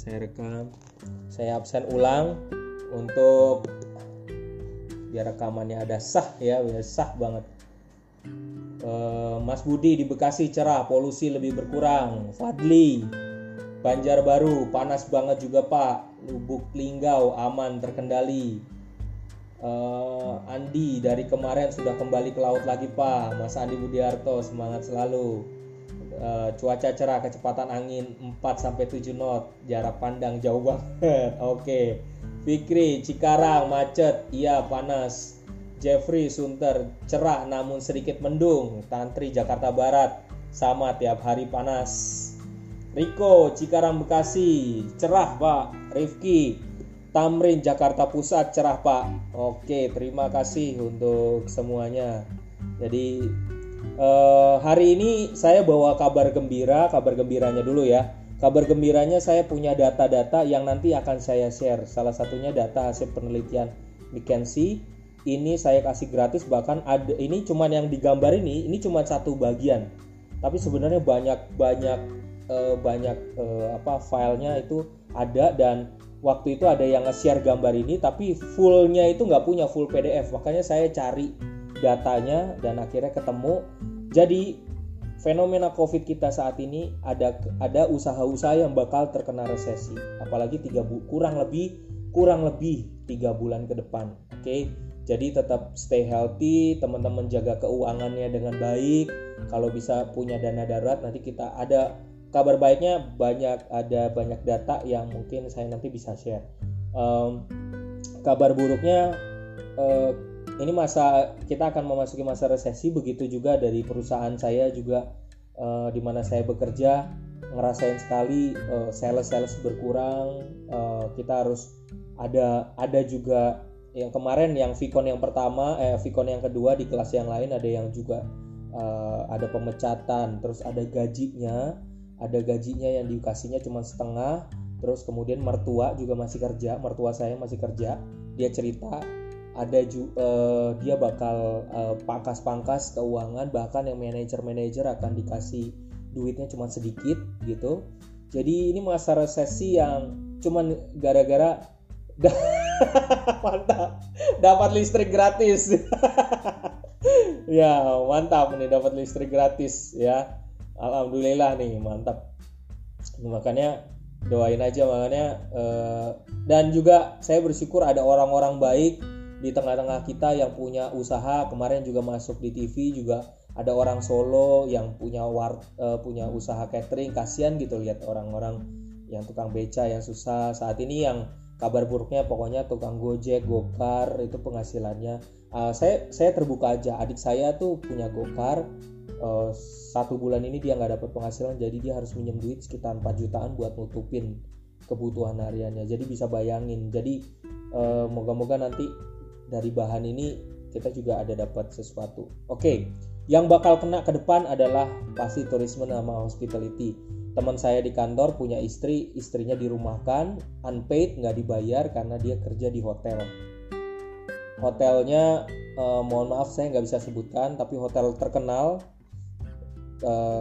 saya rekam, saya absen ulang untuk biar rekamannya ada sah ya, biar sah banget. Mas Budi di Bekasi cerah, polusi lebih berkurang. Fadli Banjarbaru panas banget juga Pak, Lubuk Linggau aman terkendali. Andi dari kemarin sudah kembali ke laut lagi Pak, Mas Andi Budiarto semangat selalu. Cuaca cerah, kecepatan angin 4-7 knot, jarak pandang jauh banget. Oke. Fikri Cikarang macet, iya panas. Jeffrey Sunter cerah namun sedikit mendung. Tantri Jakarta Barat sama tiap hari panas. Riko Cikarang Bekasi cerah Pak. Rifki Tamrin Jakarta Pusat cerah Pak. Oke, terima kasih untuk semuanya. Jadi hari ini saya bawa kabar gembira. Kabar gembiranya dulu ya. Kabar gembiranya saya punya data-data yang nanti akan saya share. Salah satunya data hasil penelitian McKinsey. Ini saya kasih gratis, bahkan ada, ini cuman yang digambar ini cuma satu bagian. Tapi sebenarnya banyak filenya itu ada, dan waktu itu ada yang nge-share gambar ini tapi fullnya itu nggak punya full PDF, makanya saya cari datanya dan akhirnya ketemu. Jadi fenomena COVID kita saat ini ada usaha-usaha yang bakal terkena resesi, apalagi kurang lebih 3 bulan ke depan. Oke. Jadi tetap stay healthy, teman-teman jaga keuangannya dengan baik. Kalau bisa punya dana darurat, nanti kita ada. Kabar baiknya ada banyak data yang mungkin saya nanti bisa share. Kabar buruknya ini masa kita akan memasuki masa resesi. Begitu juga dari perusahaan saya juga, di mana saya bekerja, ngerasain sekali sales berkurang. Kita harus ada juga yang kemarin, yang Vicon yang pertama, Vicon yang kedua di kelas yang lain ada yang juga ada pemecatan, terus ada gajinya yang dikasihnya cuma setengah. Terus kemudian mertua saya masih kerja, dia cerita dia bakal pangkas keuangan, bahkan yang manajer akan dikasih duitnya cuma sedikit gitu. Jadi ini masa resesi yang cuman gara-gara mantap dapat listrik gratis. Ya mantap nih, dapat listrik gratis ya, alhamdulillah nih, mantap. Makanya doain aja, makanya dan juga saya bersyukur ada orang-orang baik di tengah-tengah kita yang punya usaha. Kemarin juga masuk di TV juga ada orang Solo yang punya usaha catering. Kasian gitu lihat orang-orang yang tukang beca yang susah saat ini. Yang kabar buruknya pokoknya tukang Gojek, Gocar itu penghasilannya. Saya terbuka aja, adik saya tuh punya Gocar. 1 bulan ini dia nggak dapat penghasilan, jadi dia harus minjem duit sekitar 4 jutaan buat nutupin kebutuhan hariannya. Jadi bisa bayangin. Jadi moga-moga nanti dari bahan ini kita juga ada dapat sesuatu. Oke. Yang bakal kena ke depan adalah pasti turisme sama hospitality. Teman saya di kantor punya istri, istrinya dirumahkan, unpaid, nggak dibayar karena dia kerja di hotel. Hotelnya mohon maaf saya nggak bisa sebutkan, tapi hotel terkenal.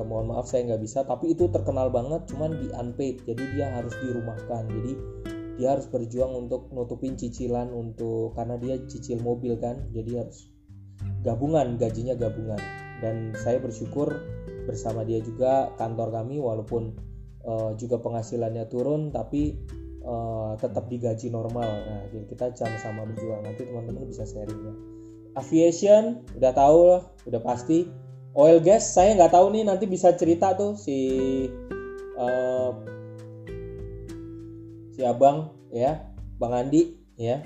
Mohon maaf saya nggak bisa, tapi itu terkenal banget, cuman di unpaid, jadi dia harus dirumahkan. Jadi dia harus berjuang untuk nutupin cicilan karena dia cicil mobil kan, jadi harus gajinya gabungan. Dan saya bersyukur bersama dia juga kantor kami, walaupun juga penghasilannya turun, tapi tetap digaji normal. Nah, jadi kita sama-sama berjuang. Nanti teman-teman bisa sharingnya. Aviation udah tahu lah, udah pasti. Oil gas saya nggak tahu nih, nanti bisa cerita tuh si abang ya, Bang Andi ya,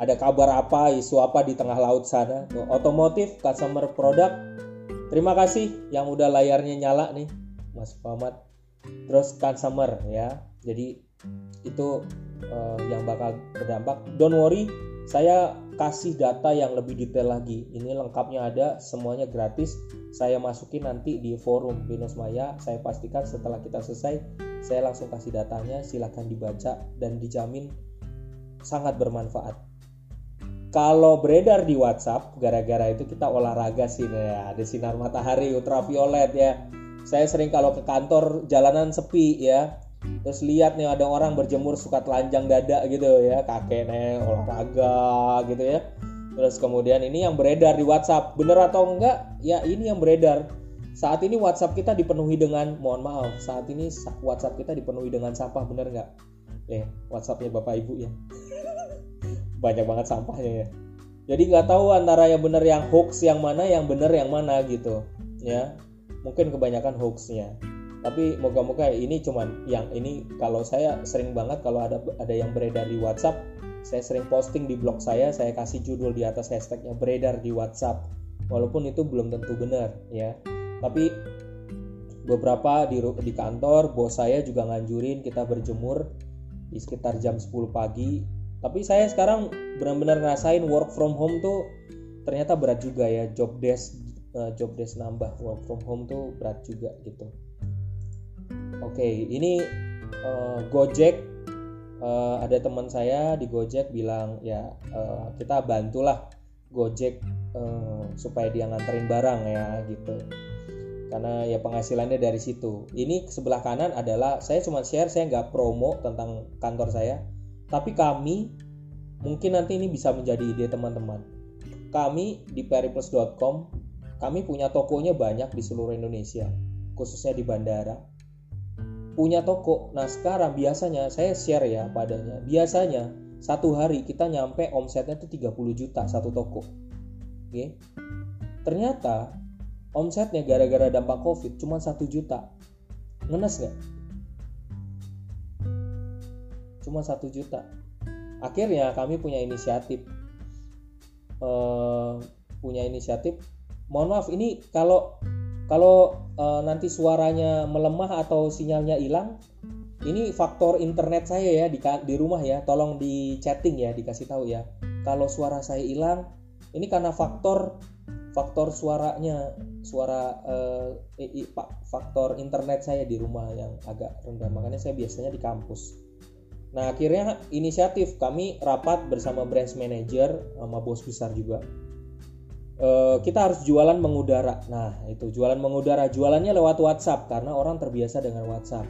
ada kabar apa, isu apa di tengah laut sana. Tuh, otomotif, customer product, terima kasih yang udah layarnya nyala nih Mas Muhammad. Terus customer ya, jadi itu yang bakal berdampak. Don't worry, saya kasih data yang lebih detail lagi. Ini lengkapnya ada, semuanya gratis. Saya masukin nanti di forum Binus Maya. Saya pastikan setelah kita selesai, saya langsung kasih datanya. Silakan dibaca dan dijamin sangat bermanfaat. Kalau beredar di WhatsApp, gara-gara itu kita olahraga sih ya. Ada sinar matahari ultraviolet ya. Saya sering kalau ke kantor jalanan sepi ya. Terus lihat nih ada orang berjemur suka telanjang dada gitu ya, kakeknya olahraga gitu ya. Terus kemudian ini yang beredar di WhatsApp, bener atau enggak? Ya ini yang beredar. Saat ini WhatsApp kita dipenuhi dengan, mohon maaf, saat ini WhatsApp kita dipenuhi dengan sampah, bener nggak? WhatsAppnya bapak ibu ya, banyak banget sampahnya ya. Jadi nggak tahu antara yang bener yang hoax yang mana, yang bener yang mana gitu ya. Mungkin kebanyakan hoaxnya. Tapi moga-moga ini cuman yang ini, kalau saya sering banget kalau ada yang beredar di WhatsApp, saya sering posting di blog saya kasih judul di atas hashtagnya beredar di WhatsApp. Walaupun itu belum tentu benar ya. Tapi beberapa di kantor bos saya juga nganjurin kita berjemur di sekitar jam 10 pagi. Tapi saya sekarang benar-benar ngerasain work from home tuh ternyata berat juga ya. Job desk nambah, work from home tuh berat juga gitu. Oke, ini Gojek, ada teman saya di Gojek bilang ya kita bantulah Gojek supaya dia nganterin barang ya gitu, karena ya penghasilannya dari situ. Ini sebelah kanan adalah saya cuma share, saya nggak promo tentang kantor saya, tapi kami mungkin nanti ini bisa menjadi ide teman-teman. Kami di Periplus.com, kami punya tokonya banyak di seluruh Indonesia, khususnya di bandara. Punya toko. Nah sekarang biasanya saya share ya padanya, biasanya satu hari kita nyampe omsetnya tuh 30 juta satu toko. Oke. Ternyata omsetnya gara-gara dampak COVID cuma 1 juta. Ngenes gak? Cuma 1 juta. Akhirnya kami punya inisiatif. Mohon maaf ini kalau nanti suaranya melemah atau sinyalnya hilang, ini faktor internet saya ya di rumah ya, tolong di chatting ya, dikasih tahu ya. Kalau suara saya hilang, ini karena faktor suaranya, faktor internet saya di rumah yang agak rendah, makanya saya biasanya di kampus. Nah akhirnya inisiatif kami rapat bersama branch manager sama bos besar juga. Kita harus jualan mengudara. Nah itu jualan mengudara, jualannya lewat WhatsApp karena orang terbiasa dengan WhatsApp.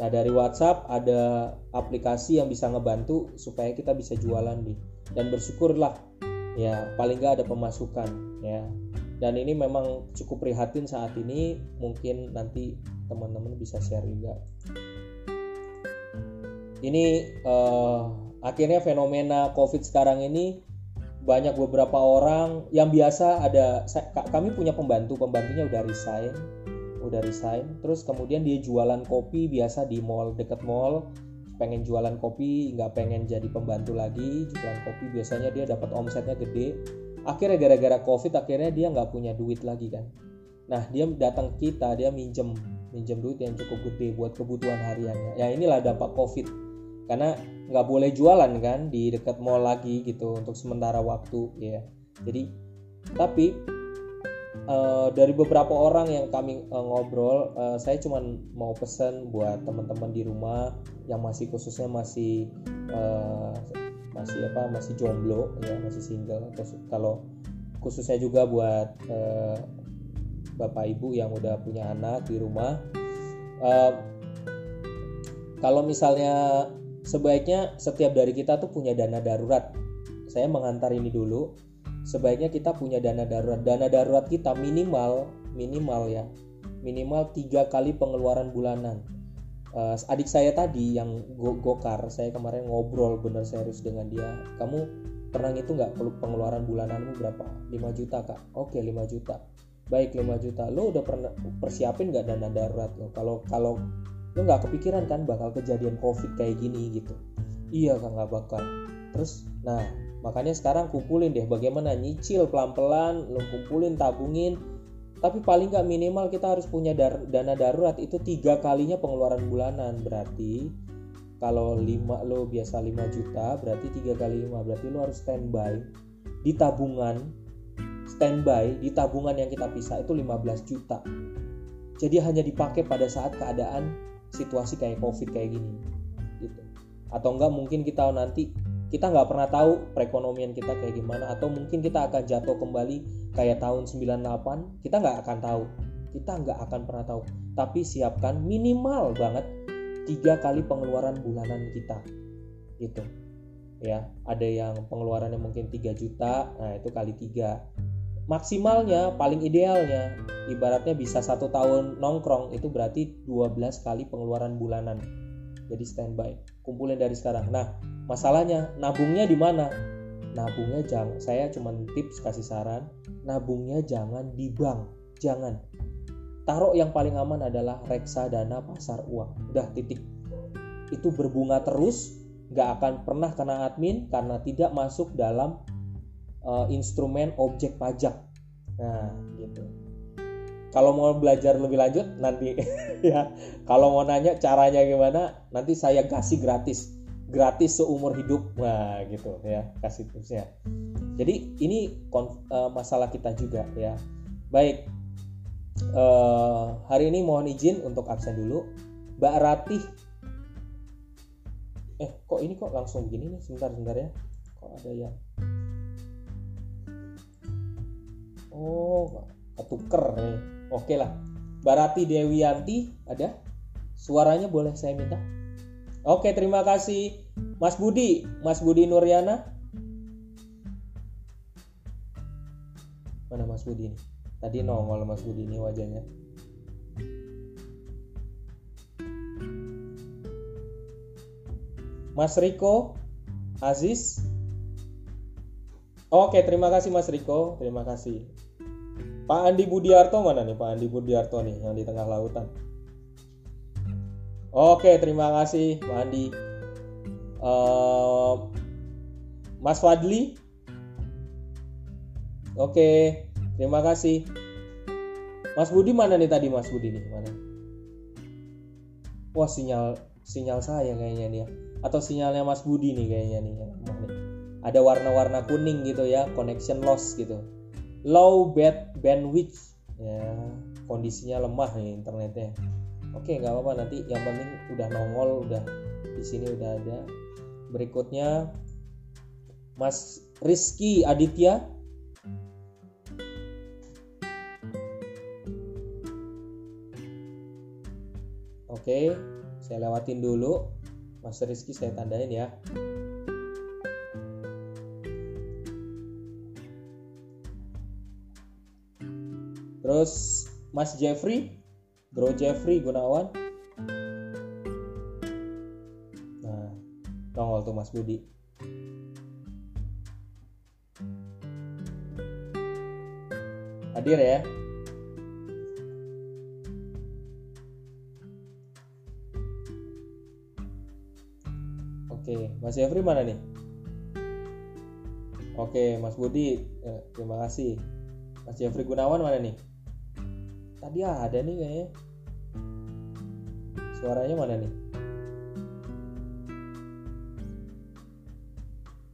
Nah dari WhatsApp ada aplikasi yang bisa ngebantu supaya kita bisa jualan nih. Dan bersyukurlah ya, paling nggak ada pemasukan ya. Dan ini memang cukup prihatin saat ini, mungkin nanti teman-teman bisa share juga. Ini akhirnya fenomena COVID sekarang ini banyak beberapa orang yang biasa ada, kami punya pembantunya udah resign, terus kemudian dia jualan kopi biasa di mall, deket mall, pengen jualan kopi, nggak pengen jadi pembantu lagi, jualan kopi biasanya dia dapat omsetnya gede, akhirnya gara-gara COVID akhirnya dia nggak punya duit lagi kan. Nah dia datang ke kita, dia minjem duit yang cukup gede buat kebutuhan hariannya. Ya inilah dampak COVID. Karena nggak boleh jualan kan di dekat mall lagi gitu untuk sementara waktu ya. Jadi tapi dari beberapa orang yang kami ngobrol, saya cuma mau pesan buat teman-teman di rumah yang masih khususnya masih jomblo ya, masih single. Terus kalau khususnya juga buat bapak ibu yang udah punya anak di rumah, kalau misalnya sebaiknya setiap dari kita tuh punya dana darurat. Saya mengantar ini dulu. Sebaiknya kita punya dana darurat. Dana darurat kita minimal 3 kali pengeluaran bulanan. Adik saya tadi yang Gocar, saya kemarin ngobrol bener serius dengan dia. Kamu pernah ngitung nggak pengeluaran bulananmu berapa? 5 juta kak. Oke 5 juta. Baik 5 juta. Lo udah pernah persiapin nggak dana darurat lo? Kalau lu nggak kepikiran kan bakal kejadian COVID kayak gini gitu. Iya kan nggak bakal. Terus, nah makanya sekarang kumpulin deh bagaimana nyicil pelan-pelan, lu kumpulin, tabungin. Tapi paling nggak minimal kita harus punya dana darurat itu 3 kalinya pengeluaran bulanan. Berarti kalau 5 lu biasa 5 juta, berarti 3 kali 5 berarti lu harus standby di tabungan. Standby di tabungan yang kita pisah itu 15 juta. Jadi hanya dipakai pada saat keadaan situasi kayak COVID kayak gini gitu. Atau enggak mungkin kita nanti kita nggak pernah tahu perekonomian kita kayak gimana, atau mungkin kita akan jatuh kembali kayak tahun 98, kita nggak akan tahu, kita nggak akan pernah tahu. Tapi siapkan minimal banget 3 kali pengeluaran bulanan kita gitu ya. Ada yang pengeluarannya mungkin 3 juta, nah itu kali 3 maksimalnya, paling idealnya ibaratnya bisa 1 tahun nongkrong, itu berarti 12 kali pengeluaran bulanan. Jadi standby, kumpulin dari sekarang. Nah masalahnya nabungnya di mana? Nabungnya jangan, saya cuma tips kasih saran, nabungnya jangan di bank, jangan. Taruh yang paling aman adalah reksadana pasar uang. Udah titik. Itu berbunga terus, gak akan pernah kena admin karena tidak masuk dalam instrumen objek pajak. Nah, gitu. Kalau mau belajar lebih lanjut nanti ya. Kalau mau nanya caranya gimana, nanti saya kasih gratis. Gratis seumur hidup. Nah, gitu ya, kasih tipsnya. Jadi ini masalah kita juga ya. Baik. Hari ini mohon izin untuk absen dulu. Mbak Ratih, kok ini kok langsung begini nih, sebentar ya. Kok ada yang ketuker nih. Oke lah, Mbak Ratih Dewianti ada? Suaranya boleh saya minta? Oke, terima kasih Mas Budi Nuryana. Mana Mas Budi ini? Tadi nongol Mas Budi ini wajahnya. Mas Riko Aziz. Oke, terima kasih Mas Riko, terima kasih. Pak Andi Budiarto mana nih? Pak Andi Budiarto nih yang di tengah lautan. Oke, terima kasih Pak Andi. Mas Fadli. Oke. Terima kasih. Mas Budi mana nih tadi? Mas Budi nih mana? Wah, sinyal saya kayaknya nih ya. Atau sinyalnya Mas Budi nih kayaknya nih. Ada warna-warna kuning gitu ya, connection loss gitu. Low bandwidth. Ya, kondisinya lemah nih internetnya. Oke, enggak apa-apa, nanti yang penting udah nongol, udah di sini udah ada. Berikutnya Mas Rizky Aditya. Oke, saya lewatin dulu. Mas Rizky saya tandain ya. Terus Mas Jeffrey, Bro Jeffrey Gunawan. Nah, nongol tuh Mas Budi. Hadir ya. Oke, Mas Jeffrey mana nih? Oke, Mas Budi, terima kasih. Mas Jeffrey Gunawan mana nih? Tadi ada nih kayaknya. Suaranya mana nih?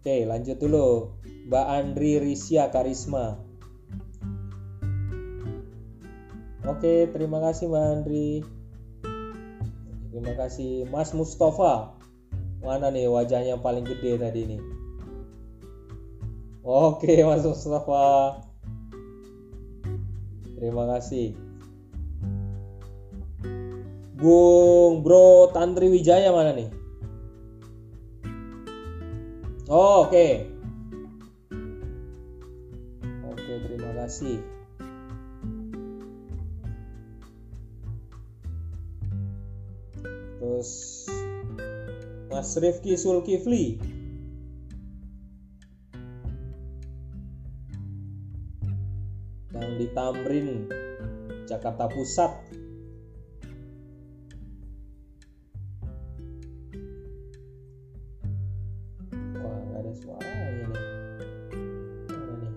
Oke, lanjut dulu. Mbak Andri Risya Karisma. Oke, terima kasih Mbak Andri. Terima kasih Mas Mustafa. Mana nih wajahnya yang paling gede tadi nih? Oke, Mas Mustafa. Terima kasih. Bung Bro Tantri Wijaya mana nih? Oke. Oke, terima kasih. Terus Mas Rifki Sulkifli. Yang di Tamrin, Jakarta Pusat. Wah, gak ada suaranya nih. Mana nih?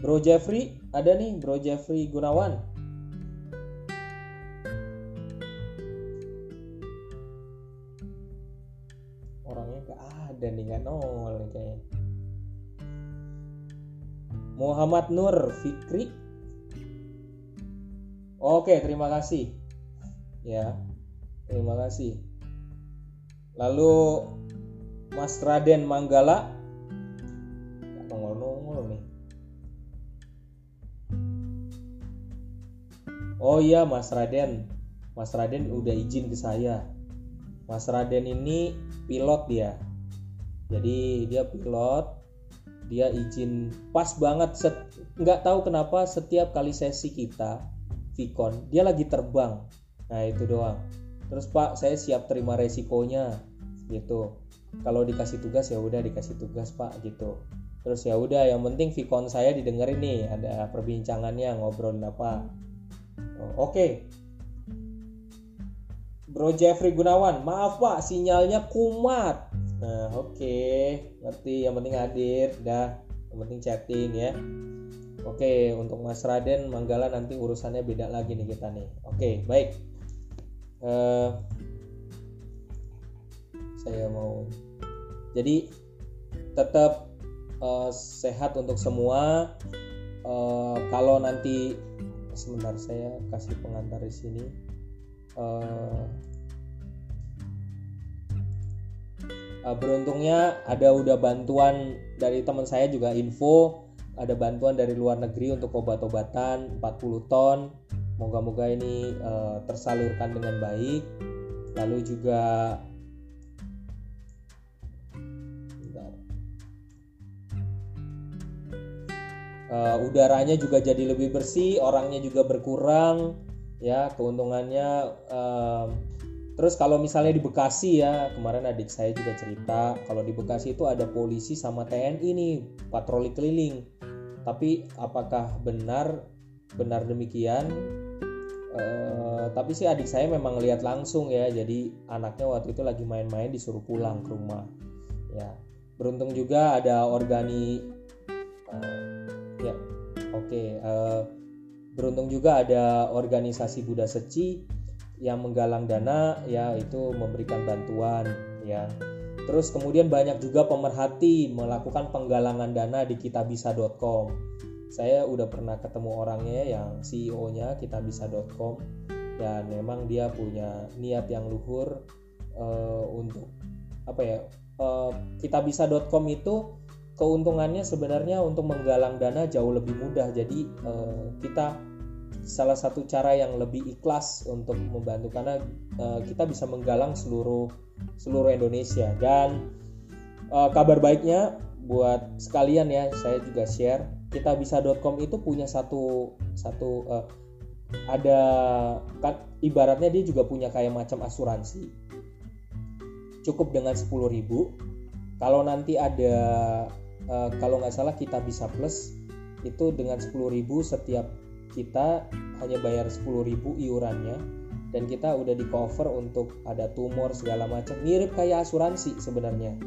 Bro Jeffrey, ada nih Bro Jeffrey Gunawan. Muhammad Nur Fikri. Oke, terima kasih. Ya. Terima kasih. Lalu Mas Raden Manggala. Nongol-nongol nih. Oh iya Mas Raden. Mas Raden udah izin ke saya. Mas Raden ini pilot dia. Jadi dia pilot, dia izin pas banget, nggak tahu kenapa setiap kali sesi kita Vicon, dia lagi terbang. Nah itu doang. Terus Pak, saya siap terima resikonya gitu. Kalau dikasih tugas ya udah dikasih tugas Pak gitu. Terus ya udah, yang penting Vicon saya didengerin nih, ada perbincangannya, ngobrolin apa. Oh, oke. Bro Jeffrey Gunawan, maaf Pak, sinyalnya kumat. Nah, oke. Ngerti, yang penting hadir, dah. Yang penting chatting ya. Oke, untuk Mas Raden Manggala nanti urusannya beda lagi nih kita nih. Oke, baik. Saya mau. Jadi tetap sehat untuk semua. Kalau nanti sebentar saya kasih pengantar di sini. Beruntungnya ada udah bantuan dari teman saya juga info, ada bantuan dari luar negeri untuk obat-obatan 40 ton. Moga-moga ini tersalurkan dengan baik. Lalu juga udaranya juga jadi lebih bersih, orangnya juga berkurang. Ya keuntungannya. Terus kalau misalnya di Bekasi ya, kemarin adik saya juga cerita kalau di Bekasi itu ada polisi sama TNI nih patroli keliling. Tapi apakah benar demikian? Tapi sih adik saya memang lihat langsung ya. Jadi anaknya waktu itu lagi main-main disuruh pulang ke rumah. Ya beruntung juga ada organi. Beruntung juga ada organisasi Buddha Seci yang menggalang dana ya, itu memberikan bantuan ya. Terus kemudian banyak juga pemerhati melakukan penggalangan dana di Kitabisa.com. Saya udah pernah ketemu orangnya yang CEO-nya Kitabisa.com, dan memang dia punya niat yang luhur untuk apa ya? Kitabisa.com itu keuntungannya sebenarnya untuk menggalang dana jauh lebih mudah. Jadi kita salah satu cara yang lebih ikhlas untuk membantu, karena kita bisa menggalang seluruh Indonesia. Dan kabar baiknya buat sekalian ya, saya juga share, kitabisa.com itu punya satu ada kan, ibaratnya dia juga punya kayak macam asuransi. Cukup dengan 10.000. Kalau nanti ada kalau nggak salah Kitabisa Plus itu dengan 10.000 setiap kita hanya bayar 10.000 iurannya, dan kita udah di cover untuk ada tumor segala macam, mirip kayak asuransi sebenarnya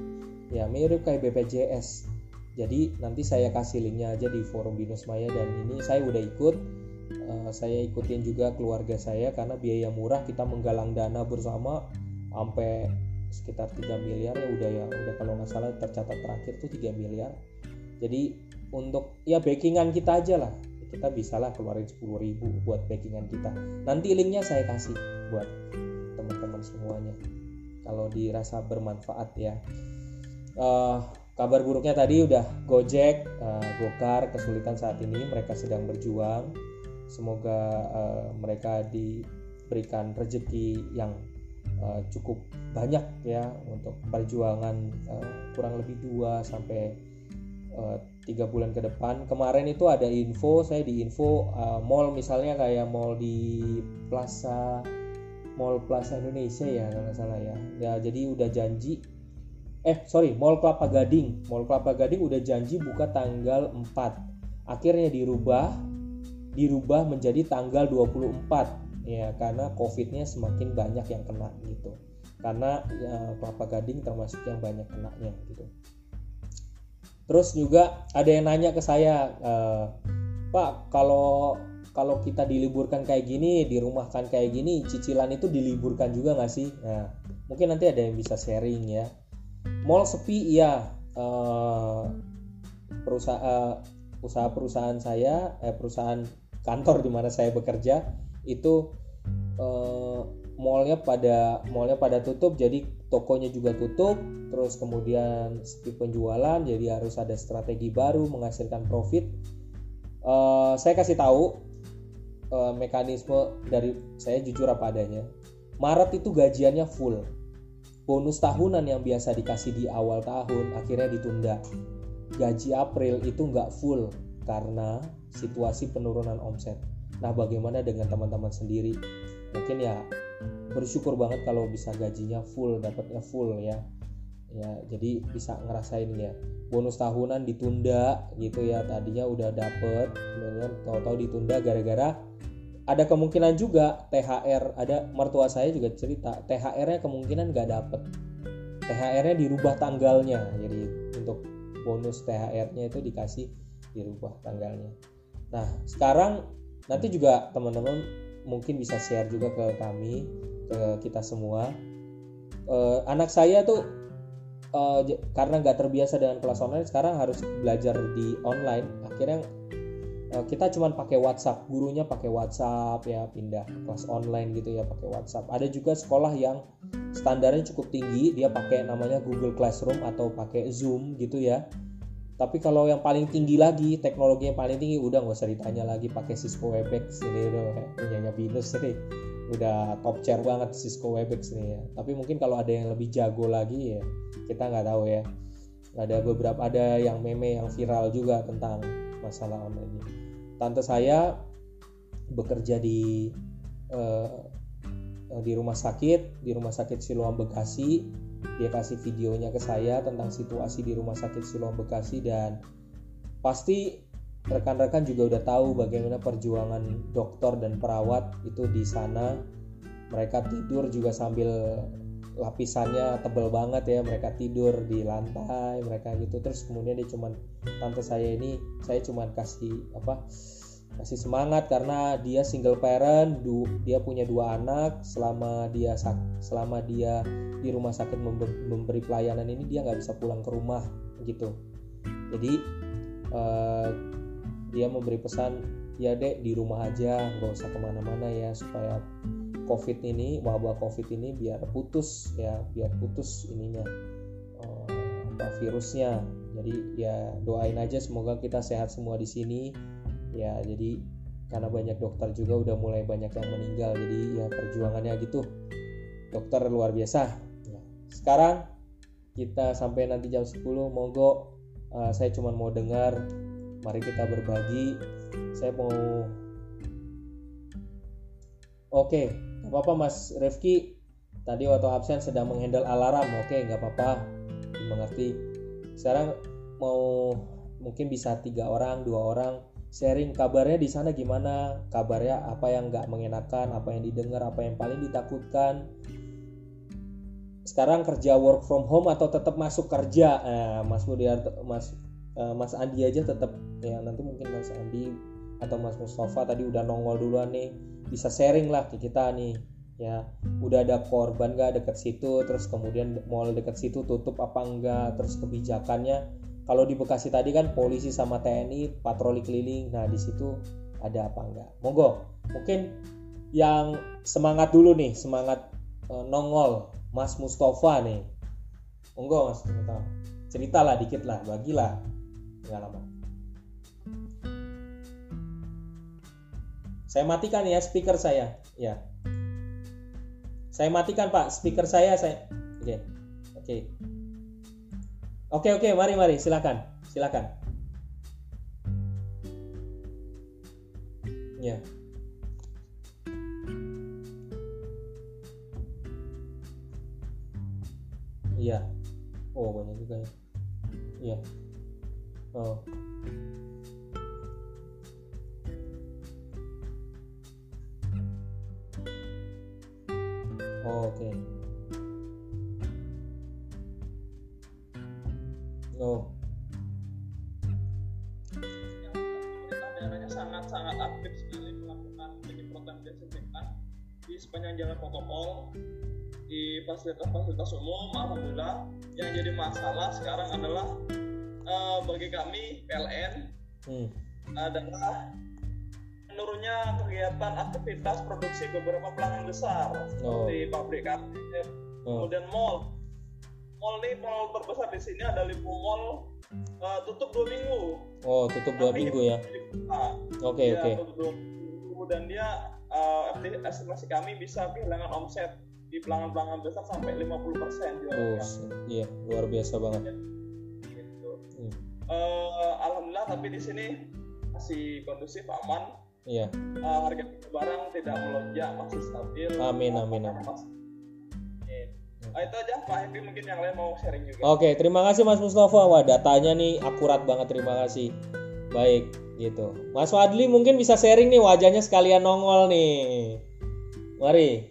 ya, mirip kayak BPJS. Jadi nanti saya kasih linknya aja di forum Binus Maya, dan ini saya udah ikut, saya ikutin juga keluarga saya karena biaya murah, kita menggalang dana bersama sampai sekitar 3 miliar ya udah kalau nggak salah tercatat terakhir tuh 3 miliar. Jadi untuk ya backingan kita aja lah, kita bisalah keluarin 10.000 buat backingan kita. Nanti linknya saya kasih buat teman-teman semuanya kalau dirasa bermanfaat ya. Kabar buruknya tadi udah, Gojek, Gocar kesulitan saat ini, mereka sedang berjuang. Semoga mereka diberikan rezeki yang cukup banyak ya untuk perjuangan kurang lebih 2 sampai 3 bulan ke depan. Kemarin itu ada info, saya di info mall, misalnya kayak mall di Plaza Indonesia ya kalau nggak salah ya, jadi udah janji Mall Kelapa Gading udah janji buka tanggal 4, akhirnya dirubah menjadi tanggal 24 ya, karena COVID-nya semakin banyak yang kena gitu, karena ya, Kelapa Gading termasuk yang banyak kenanya gitu. Terus juga ada yang nanya ke saya, Pak, kalau kita diliburkan kayak gini, dirumahkan kayak gini, cicilan itu diliburkan juga nggak sih? Nah, mungkin nanti ada yang bisa sharing ya. Mall sepi ya, perusahaan kantor di mana saya bekerja itu mallnya pada tutup, jadi tokonya juga tutup. Terus kemudian sepi penjualan, jadi harus ada strategi baru menghasilkan profit. Saya kasih tahu mekanisme dari saya jujur apa adanya. Maret itu gajiannya full. Bonus tahunan yang biasa dikasih di awal tahun akhirnya ditunda. Gaji April itu nggak full karena situasi penurunan omset. Nah, bagaimana dengan teman-teman sendiri? Mungkin ya bersyukur banget kalau bisa gajinya full, dapatnya full ya jadi bisa ngerasain ya. Bonus tahunan ditunda gitu ya, tadinya udah dapet kemudian tahu-tahu ditunda gara-gara ada kemungkinan juga THR. Ada mertua saya juga cerita THR-nya kemungkinan nggak dapet, THR-nya dirubah tanggalnya. Jadi untuk bonus THR-nya itu dikasih dirubah tanggalnya. Nah sekarang nanti juga teman-teman mungkin bisa share juga ke kami, ke kita semua. Anak saya tuh karena nggak terbiasa dengan kelas online, sekarang harus belajar di online. Akhirnya kita cuman pakai WhatsApp, gurunya pakai WhatsApp ya, pindah kelas online gitu ya pakai WhatsApp. Ada juga sekolah yang standarnya cukup tinggi, dia pakai namanya Google Classroom atau pakai Zoom gitu ya. Tapi kalau yang paling tinggi lagi, teknologi yang paling tinggi, udah nggak usah ditanya lagi, pakai Cisco Webex ini loh, punyanya Binus nih, udah top chair banget Cisco Webex nih ya. Tapi mungkin kalau ada yang lebih jago lagi ya, kita nggak tahu ya. Ada yang meme yang viral juga tentang masalah online ini. Tante saya bekerja di rumah sakit, Siloam Bekasi. Dia kasih videonya ke saya tentang situasi di rumah sakit Siloam Bekasi, dan pasti rekan-rekan juga udah tahu bagaimana perjuangan dokter dan perawat itu di sana. Mereka tidur juga sambil lapisannya tebal banget ya, mereka tidur di lantai mereka gitu. Terus kemudian dia cuman, tante saya ini saya cuman kasih semangat karena dia single parent, dia punya 2 anak. Selama dia di rumah sakit memberi pelayanan ini, dia nggak bisa pulang ke rumah gitu. Jadi dia memberi pesan, ya dek di rumah aja, nggak usah kemana-mana ya, supaya wabah covid ini biar putus ininya virusnya. Jadi ya doain aja semoga kita sehat semua di sini. Ya jadi karena banyak dokter juga udah mulai banyak yang meninggal, jadi ya perjuangannya gitu, dokter luar biasa. Sekarang kita sampai nanti jam 10, monggo. Saya cuma mau dengar, mari kita berbagi. Saya mau oke, nggak apa-apa Mas Rifki, tadi waktu absen sedang menghandle alarm. Oke, nggak apa-apa, dimengerti. Sekarang mau mungkin bisa 3 orang 2 orang sharing kabarnya di sana gimana, kabarnya apa yang nggak mengenakan, apa yang didengar, apa yang paling ditakutkan. Sekarang kerja work from home atau tetap masuk kerja? Mas Budiarto, Mas Andi aja tetap ya, nanti mungkin Mas Andi atau Mas Mustafa tadi udah nongol duluan nih, bisa sharing lah ke kita nih ya. Udah ada korban nggak dekat situ, terus kemudian mall dekat situ tutup apa enggak, terus kebijakannya. Kalau di Bekasi tadi kan polisi sama TNI patroli keliling. Nah, di situ ada apa enggak? Monggo. Mungkin yang semangat dulu nih, semangat nongol Mas Mustafa nih. Monggo Mas Mustafa. Ceritalah dikit lah, bagilah pengalaman. Saya matikan ya speaker saya. Ya. Saya matikan Pak speaker saya. Oke. Oke, mari silakan. Ya. Iya. Oh, banyak juga ya. Iya. Oh. Oke. Oh. Daerahnya sangat-sangat aktif sekali melakukan penyemprotan desinfektan di sepanjang jalan protokol, di fasilitas-fasilitas umum. Alhamdulillah, yang jadi masalah sekarang adalah bagi kami PLN adalah menurunnya kegiatan aktivitas produksi beberapa pelanggan besar seperti pabrik KTP, kemudian mall. Mall terbesar di sini ada 5 mall, tutup 2 minggu. Oh, tutup 2 minggu ya. Oke. kemudian dia estimasi kami bisa kehilangan omset di pelanggan-pelanggan besar sampai 50%. Iya, luar biasa banget. Gitu. Yeah. Alhamdulillah, tapi di sini masih kondusif, aman. Iya. Yeah. Harga barang tidak melonjak, masih stabil. Amin. Itu aja Pak Henry, mungkin yang lain mau sharing juga. Oke, terima kasih Mas Mustafa. Wah, datanya nih akurat banget, terima kasih. Baik, gitu. Mas Fadli mungkin bisa sharing nih, wajahnya sekalian nongol nih. Mari.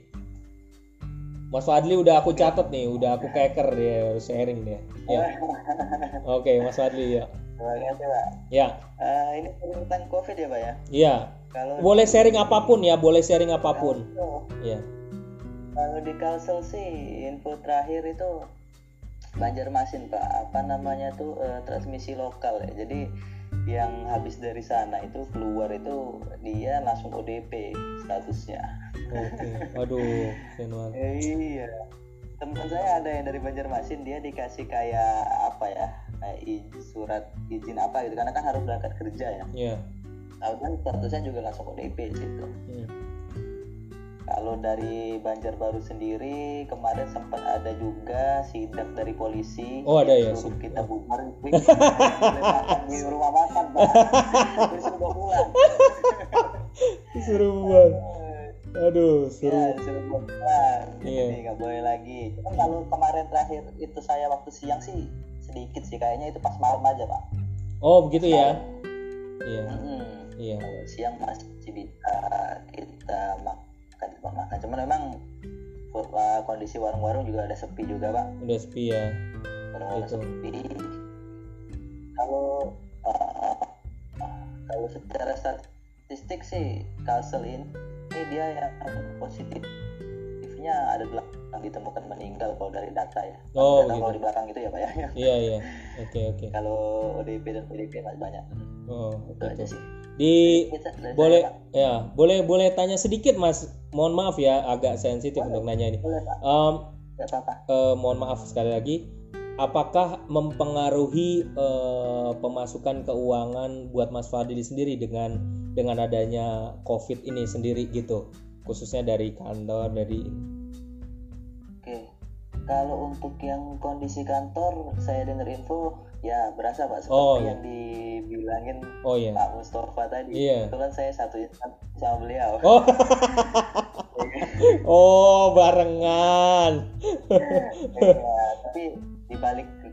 Mas Fadli udah aku catat nih, udah aku keker dia sharing dia. Ya. Oke, Mas Fadli ya. Terima kasih Pak. Ya. Ini tentang COVID ya Pak ya? Iya. Boleh sharing apapun ya, boleh sharing apapun. Iya. Kalau di Kalsel sih info terakhir itu Banjarmasin Pak, apa namanya tuh transmisi lokal ya. Jadi yang habis dari sana itu keluar itu dia langsung ODP statusnya. Oke. Waduh, senang. Iya. Teman saya ada yang dari Banjarmasin, dia dikasih kayak apa ya? Kayak surat izin apa gitu, karena kan harus berangkat kerja ya. Iya. Yeah. Tahunan statusnya juga langsung ODP gitu. Iya. Yeah. Kalau dari Banjarbaru sendiri kemarin sempat ada juga sidak dari polisi. Oh ada ya. Suruh kita bubar, di rumah makan, Pak. Disuruh pulang. Disuruh bubar. Aduh, seru. Ya, disuruh bubar. Iya. Jadi nggak boleh lagi. Cuman kalau kemarin terakhir itu saya waktu siang sih sedikit sih, kayaknya itu pas malam aja Pak. Oh begitu ya. Iya. Iya. Siang masih bisa kita makan. Cuman memang kondisi warung-warung juga ada sepi juga Pak. Udah sepi ya. Gitu. Sepi. Kalau secara statistik sih Kalsel ini dia yang positifnya ada 8 yang ditemukan meninggal kalau dari data ya. Oh, data gitu. Kalau di belakang gitu ya Pak ya. Iya. Oke. Kalau ODP dan PDP masih banyak. Oh, itu aja sih. Boleh tanya sedikit Mas. Mohon maaf ya, agak sensitif untuk nanya ini. Mohon maaf sekali lagi. Apakah mempengaruhi pemasukan keuangan buat Mas Fadli sendiri dengan adanya COVID ini sendiri gitu, khususnya dari kantor dari? Oke. Kalau untuk yang kondisi kantor, saya dengar info ya berasa Pak seperti yang dibilangin Pak Mustafa tadi. Itu kan saya satu sama beliau. Barengan. Tapi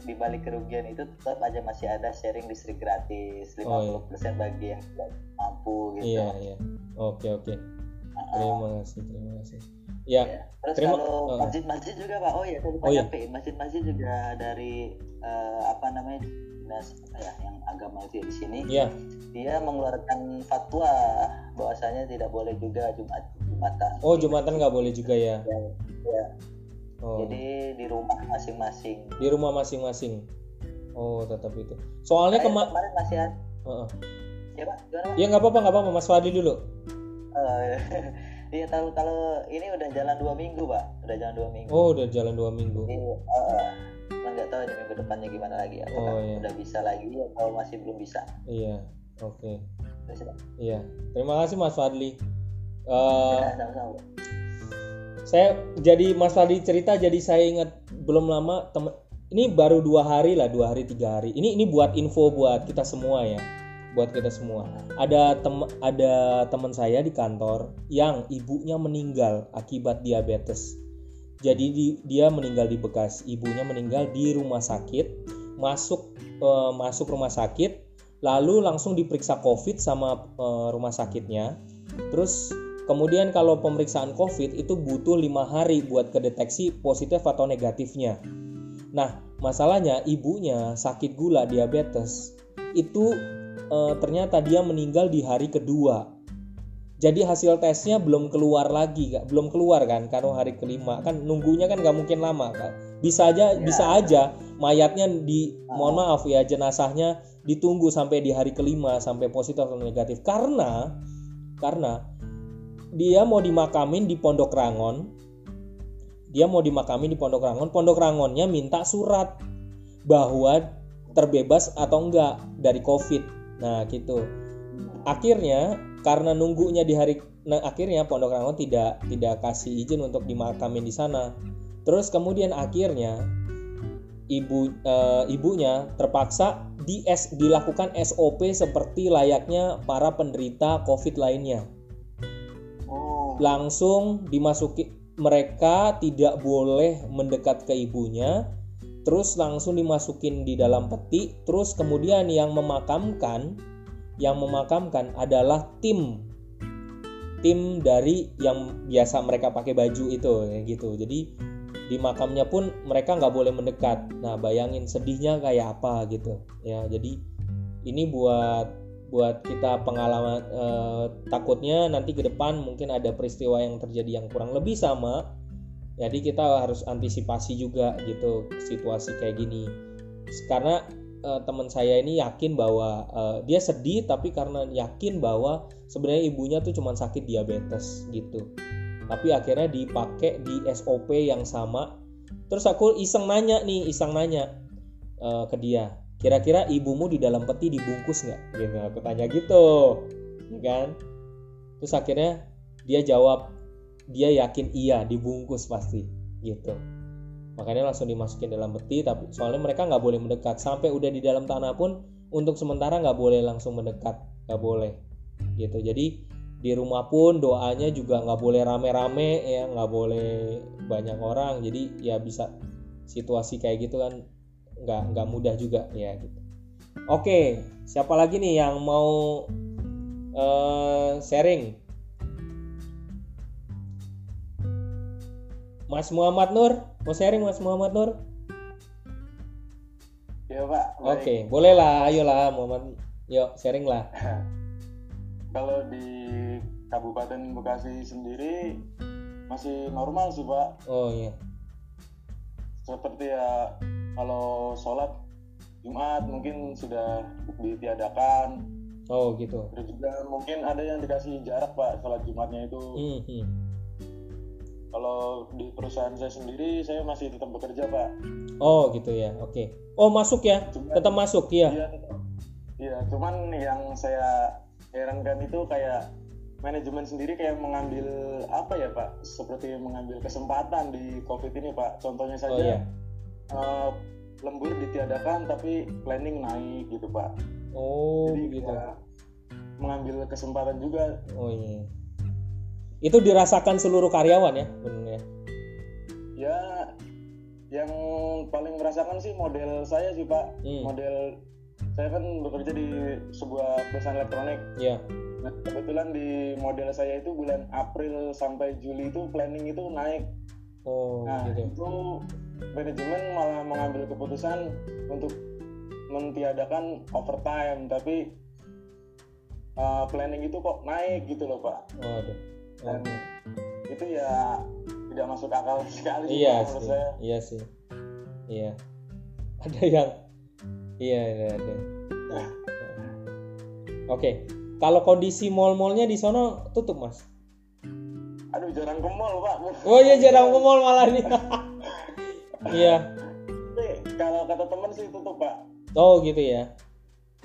dibalik kerugian itu tetap aja masih ada sharing listrik gratis 50% bagi yang tidak mampu gitu. Iya. Oke. Terima kasih. Ya. Terus kalau masjid-masjid juga Pak, masjid-masjid juga dari dinas yang agama itu di sini. Yeah. Dia mengeluarkan fatwa bahwasanya tidak boleh juga Jumatan. Oh, Jumatan nggak boleh juga ya? Ya. Oh. Jadi di rumah masing-masing. Oh, tetap itu. Soalnya kemarin masih ada. Ya Pak. Iya nggak apa-apa Mas Fadli dulu. Iya, kalau ini udah jalan 2 minggu Pak, Jadi, nggak tahu di minggu depannya gimana lagi, apakah udah bisa lagi atau masih belum bisa. Iya, oke. Iya, terima kasih Mas Fadli. Sama-sama. Mas Fadli cerita, jadi saya ingat belum lama ini baru 2 hari 3 hari. Ini buat info buat kita semua ya. Ada teman saya di kantor yang ibunya meninggal akibat diabetes. Jadi dia meninggal di Bekasi, ibunya meninggal di rumah sakit, masuk rumah sakit, lalu langsung diperiksa COVID sama rumah sakitnya. Terus kemudian kalau pemeriksaan COVID itu butuh 5 hari buat kedeteksi positif atau negatifnya. Nah, masalahnya ibunya sakit gula diabetes itu ternyata dia meninggal di hari kedua. Jadi hasil tesnya belum keluar kan karena hari kelima kan, nunggunya kan nggak mungkin lama kan. Bisa aja mayatnya mohon maaf ya, jenazahnya ditunggu sampai di hari kelima sampai positif atau negatif, karena dia mau dimakamin di Pondok Rangon. Pondok Rangonnya minta surat bahwa terbebas atau enggak dari COVID. Nah gitu. Akhirnya karena nunggunya di hari, nah akhirnya Pondok Rangon tidak kasih izin untuk dimakamin di sana. Terus kemudian akhirnya ibunya terpaksa dilakukan SOP seperti layaknya para penderita COVID lainnya. Langsung dimasuki, mereka tidak boleh mendekat ke ibunya, terus langsung dimasukin di dalam peti, terus kemudian yang memakamkan adalah tim dari yang biasa mereka pakai baju itu gitu. Jadi di makamnya pun mereka nggak boleh mendekat. Nah, bayangin sedihnya kayak apa gitu ya. Jadi ini buat kita pengalaman, takutnya nanti ke depan mungkin ada peristiwa yang terjadi yang kurang lebih sama. Jadi kita harus antisipasi juga gitu situasi kayak gini. Karena teman saya ini yakin bahwa dia sedih, tapi karena yakin bahwa sebenarnya ibunya tuh cuma sakit diabetes gitu. Tapi akhirnya dipakai di SOP yang sama. Terus aku iseng nanya ke dia, kira-kira ibumu di dalam peti dibungkus nggak? Gitu, aku tanya gitu, kan? Terus akhirnya dia jawab, dia yakin iya dibungkus pasti gitu. Makanya langsung dimasukin dalam peti, tapi soalnya mereka nggak boleh mendekat. Sampai udah di dalam tanah pun untuk sementara nggak boleh langsung mendekat, nggak boleh gitu. Jadi di rumah pun doanya juga nggak boleh rame-rame ya, nggak boleh banyak orang. Jadi ya bisa situasi kayak gitu kan, nggak mudah juga ya gitu. Oke, siapa lagi nih yang mau sharing? Mas Muhammad Nur, mau sharing Mas Muhammad Nur? Ya Pak. Oke, boleh lah, ayolah Muhammad, yuk sharing lah. Kalau di Kabupaten Bekasi sendiri masih normal sih Pak. Oh iya. Seperti ya kalau sholat Jumat mungkin sudah ditiadakan. Oh gitu. Terus juga mungkin ada yang dikasih jarak Pak sholat Jumatnya itu. Kalau di perusahaan saya sendiri, saya masih tetap bekerja, Pak. Oh, gitu ya. Oke. Oh, masuk ya? Cuman, tetap masuk, ya? Iya, cuman yang saya herankan itu kayak manajemen sendiri kayak mengambil apa ya, Pak? Seperti mengambil kesempatan di COVID ini, Pak. Contohnya saja, lembur ditiadakan, tapi planning naik, gitu, Pak. Oh, jadi, gitu. Ya, mengambil kesempatan juga. Oh, iya. Itu dirasakan seluruh karyawan ya, benar ya? Ya, yang paling merasakan sih model saya sih Pak. Model saya kan bekerja di sebuah perusahaan elektronik. Iya. Nah, kebetulan di model saya itu bulan April sampai Juli itu planning itu naik. Oh. Nah gitu. Itu manajemen malah mengambil keputusan untuk mentiadakan overtime, tapi planning itu kok naik gitu loh Pak. Waduh. Dan itu ya tidak masuk akal sekali. Iya sih, saya. Iya sih. Iya. Ada yang iya ada. Oke. Kalau kondisi mal-malnya di sono tutup, Mas? Aduh, jarang ke mal, Pak. Oh iya, jarang ke mal malah nih. Iya. Kalau kata teman sih tutup, Pak. Oh, gitu ya.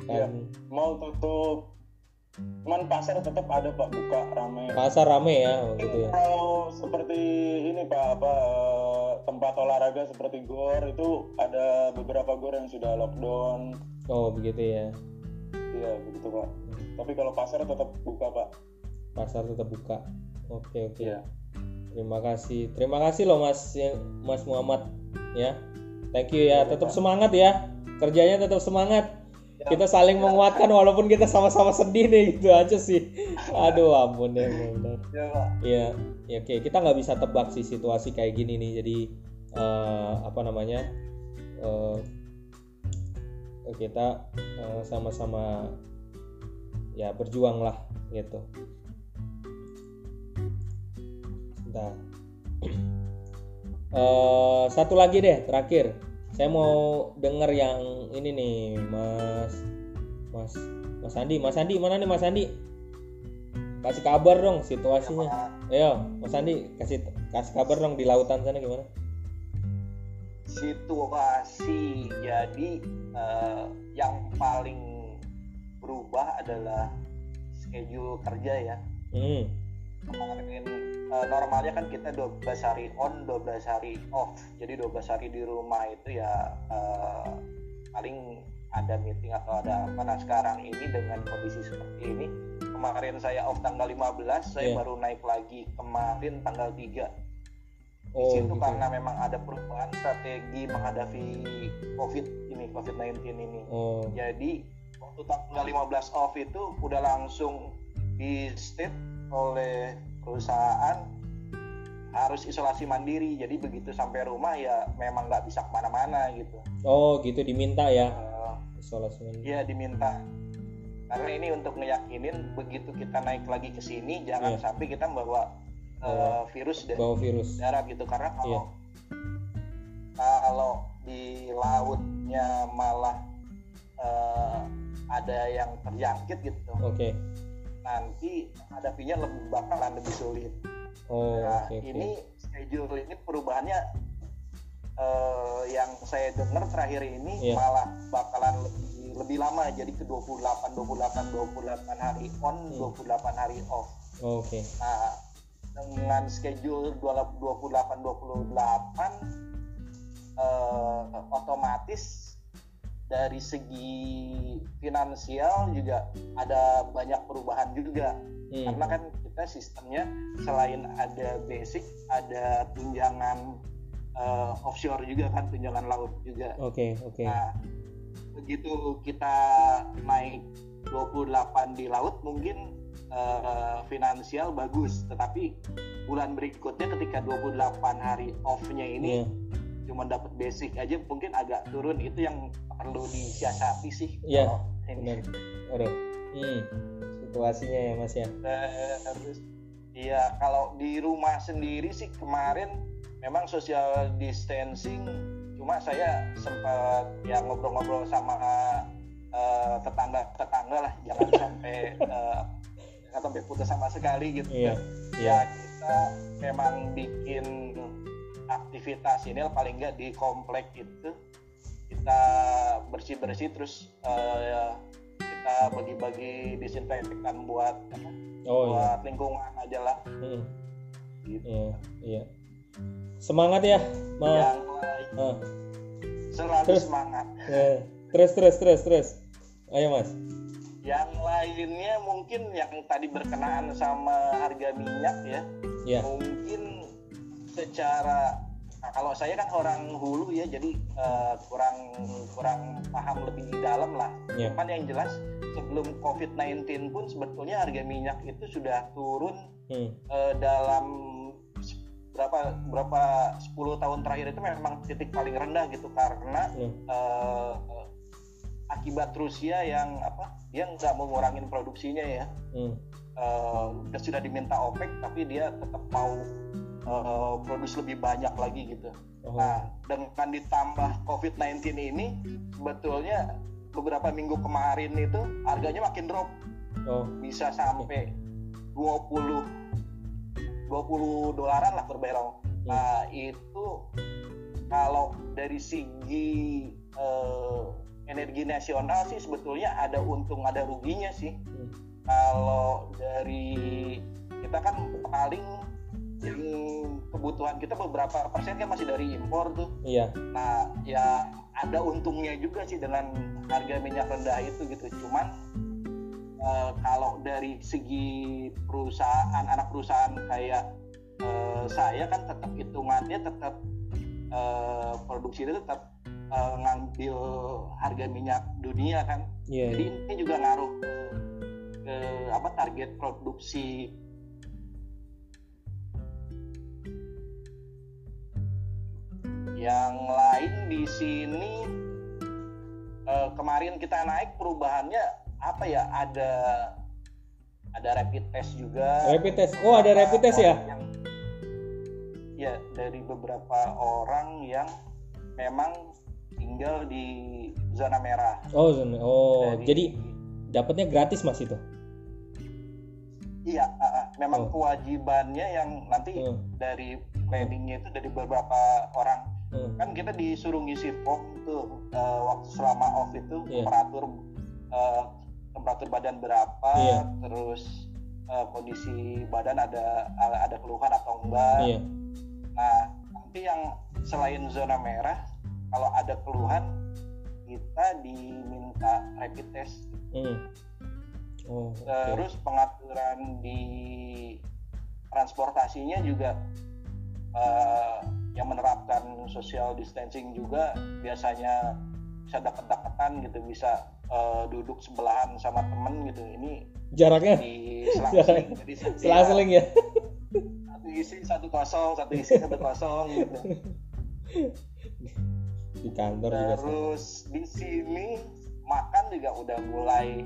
Iya. Mal tutup. Cuman pasar tetap ada Pak, buka rame. Pasar rame ya, gitu ya. Kalau seperti ini Pak, apa tempat olahraga seperti gor itu ada beberapa gor yang sudah lockdown. Oh begitu ya. Iya begitu Pak. Tapi kalau pasar tetap buka Pak. Pasar tetap buka. Oke. Ya. Terima kasih loh Mas Muhammad ya. Thank you ya. Tetap semangat ya. Kerjanya tetap semangat. Kita saling menguatkan walaupun kita sama-sama sedih nih, gitu aja sih. Aduh ampun ya bener. Iya. Ya oke, kita nggak bisa tebak sih situasi kayak gini nih. Jadi kita sama-sama ya berjuang lah gitu. Sebentar. Satu lagi deh terakhir. Saya mau dengar yang ini nih, Mas Andi. Mas Andi, mana nih Mas Andi? Kasih kabar dong situasinya. Ayo, Mas Andi kasih kabar dong di lautan sana gimana? Situasi. Jadi yang paling berubah adalah schedule kerja ya. Kemarin normalnya kan kita 12 hari on, 12 hari off. Jadi 12 hari di rumah itu ya paling ada meeting atau ada apa. Nah sekarang ini dengan kondisi seperti ini, kemarin saya off tanggal 15, saya baru naik lagi kemarin tanggal 3. Di situ karena memang ada perubahan strategi menghadapi COVID-19 ini. Jadi waktu tanggal 15 off itu udah langsung di state oleh perusahaan harus isolasi mandiri. Jadi begitu sampai rumah ya memang nggak bisa kemana-mana gitu. Oh gitu, diminta ya isolasi mandiri. Iya diminta. Karena ini untuk ngeyakinin begitu kita naik lagi ke sini jangan sampai kita membawa virus dan darah gitu, karena kalau di lautnya malah ada yang terjangkit gitu, nanti hadapinya bakalan lebih sulit. Ini schedule ini perubahannya yang saya dengar terakhir ini malah bakalan lebih lama, jadi ke 28 hari on, 28 hari off. Nah dengan schedule 28 otomatis dari segi finansial juga ada banyak perubahan juga. Karena kan kita sistemnya selain ada basic, ada tunjangan offshore juga kan, tunjangan laut juga. Nah, begitu kita naik 28 di laut mungkin finansial bagus, tetapi bulan berikutnya ketika 28 hari off-nya ini cuma dapat basic aja mungkin agak turun. Itu yang perlu disiasati sih. Situasinya ya Mas ya. Terus iya, kalau di rumah sendiri sih kemarin memang social distancing, cuma saya sempat ya ngobrol-ngobrol sama tetangga lah, jangan sampai sampai putus sama sekali gitu. Ya kita memang bikin aktivitas ini paling nggak di komplek itu kita bersih-bersih, terus kita bagi-bagi disinfektan buat lingkungan aja lah. Gitu. Semangat ya, Mas. Selalu semangat. Terus. Ayo Mas. Yang lainnya mungkin yang tadi berkenaan sama harga minyak ya. Mungkin secara kalau saya kan orang hulu ya, jadi kurang paham lebih dalam lah. Cuman yang jelas sebelum COVID-19 pun sebetulnya harga minyak itu sudah turun dalam berapa 10 tahun terakhir itu memang titik paling rendah gitu, karena akibat Rusia yang dia nggak mau ngurangin produksinya ya. Sudah diminta OPEC tapi dia tetap mau produksi lebih banyak lagi gitu. Nah dengan ditambah COVID-19 ini sebetulnya beberapa minggu kemarin itu harganya makin drop, bisa sampai $20 lah per barrel. Nah itu kalau dari segi energi nasional sih sebetulnya ada untung ada ruginya sih. Kalau dari kita kan paling yang kebutuhan kita beberapa persen kan masih dari impor tuh. Nah ya ada untungnya juga sih dengan harga minyak rendah itu gitu. Cuman kalau dari segi perusahaan, anak perusahaan kayak saya kan tetap hitungannya tetap produksi itu tetap ngambil harga minyak dunia kan. Jadi ini juga ngaruh ke target produksi. Yang lain di sini kemarin kita naik perubahannya ada rapid test juga. Ada rapid test ya? Dari beberapa orang yang memang tinggal di zona merah. Jadi dapatnya gratis Mas itu? Iya, memang kewajibannya yang nanti dari planningnya itu dari beberapa orang. Kan kita disuruh ngisi form tuh waktu selama off itu, peratur temperatur badan berapa, terus kondisi badan ada keluhan atau enggak. Nah, nanti yang selain zona merah, kalau ada keluhan kita diminta rapid test. Terus pengaturan di transportasinya juga yang menerapkan social distancing juga, biasanya bisa dekat-dekatan gitu, bisa duduk sebelahan sama temen gitu. Ini jaraknya di selang-seling, jadi selang-seling ya, satu isi 1 kosong, satu isi 1 kosong gitu. Di kantor juga. Terus di sini makan juga udah mulai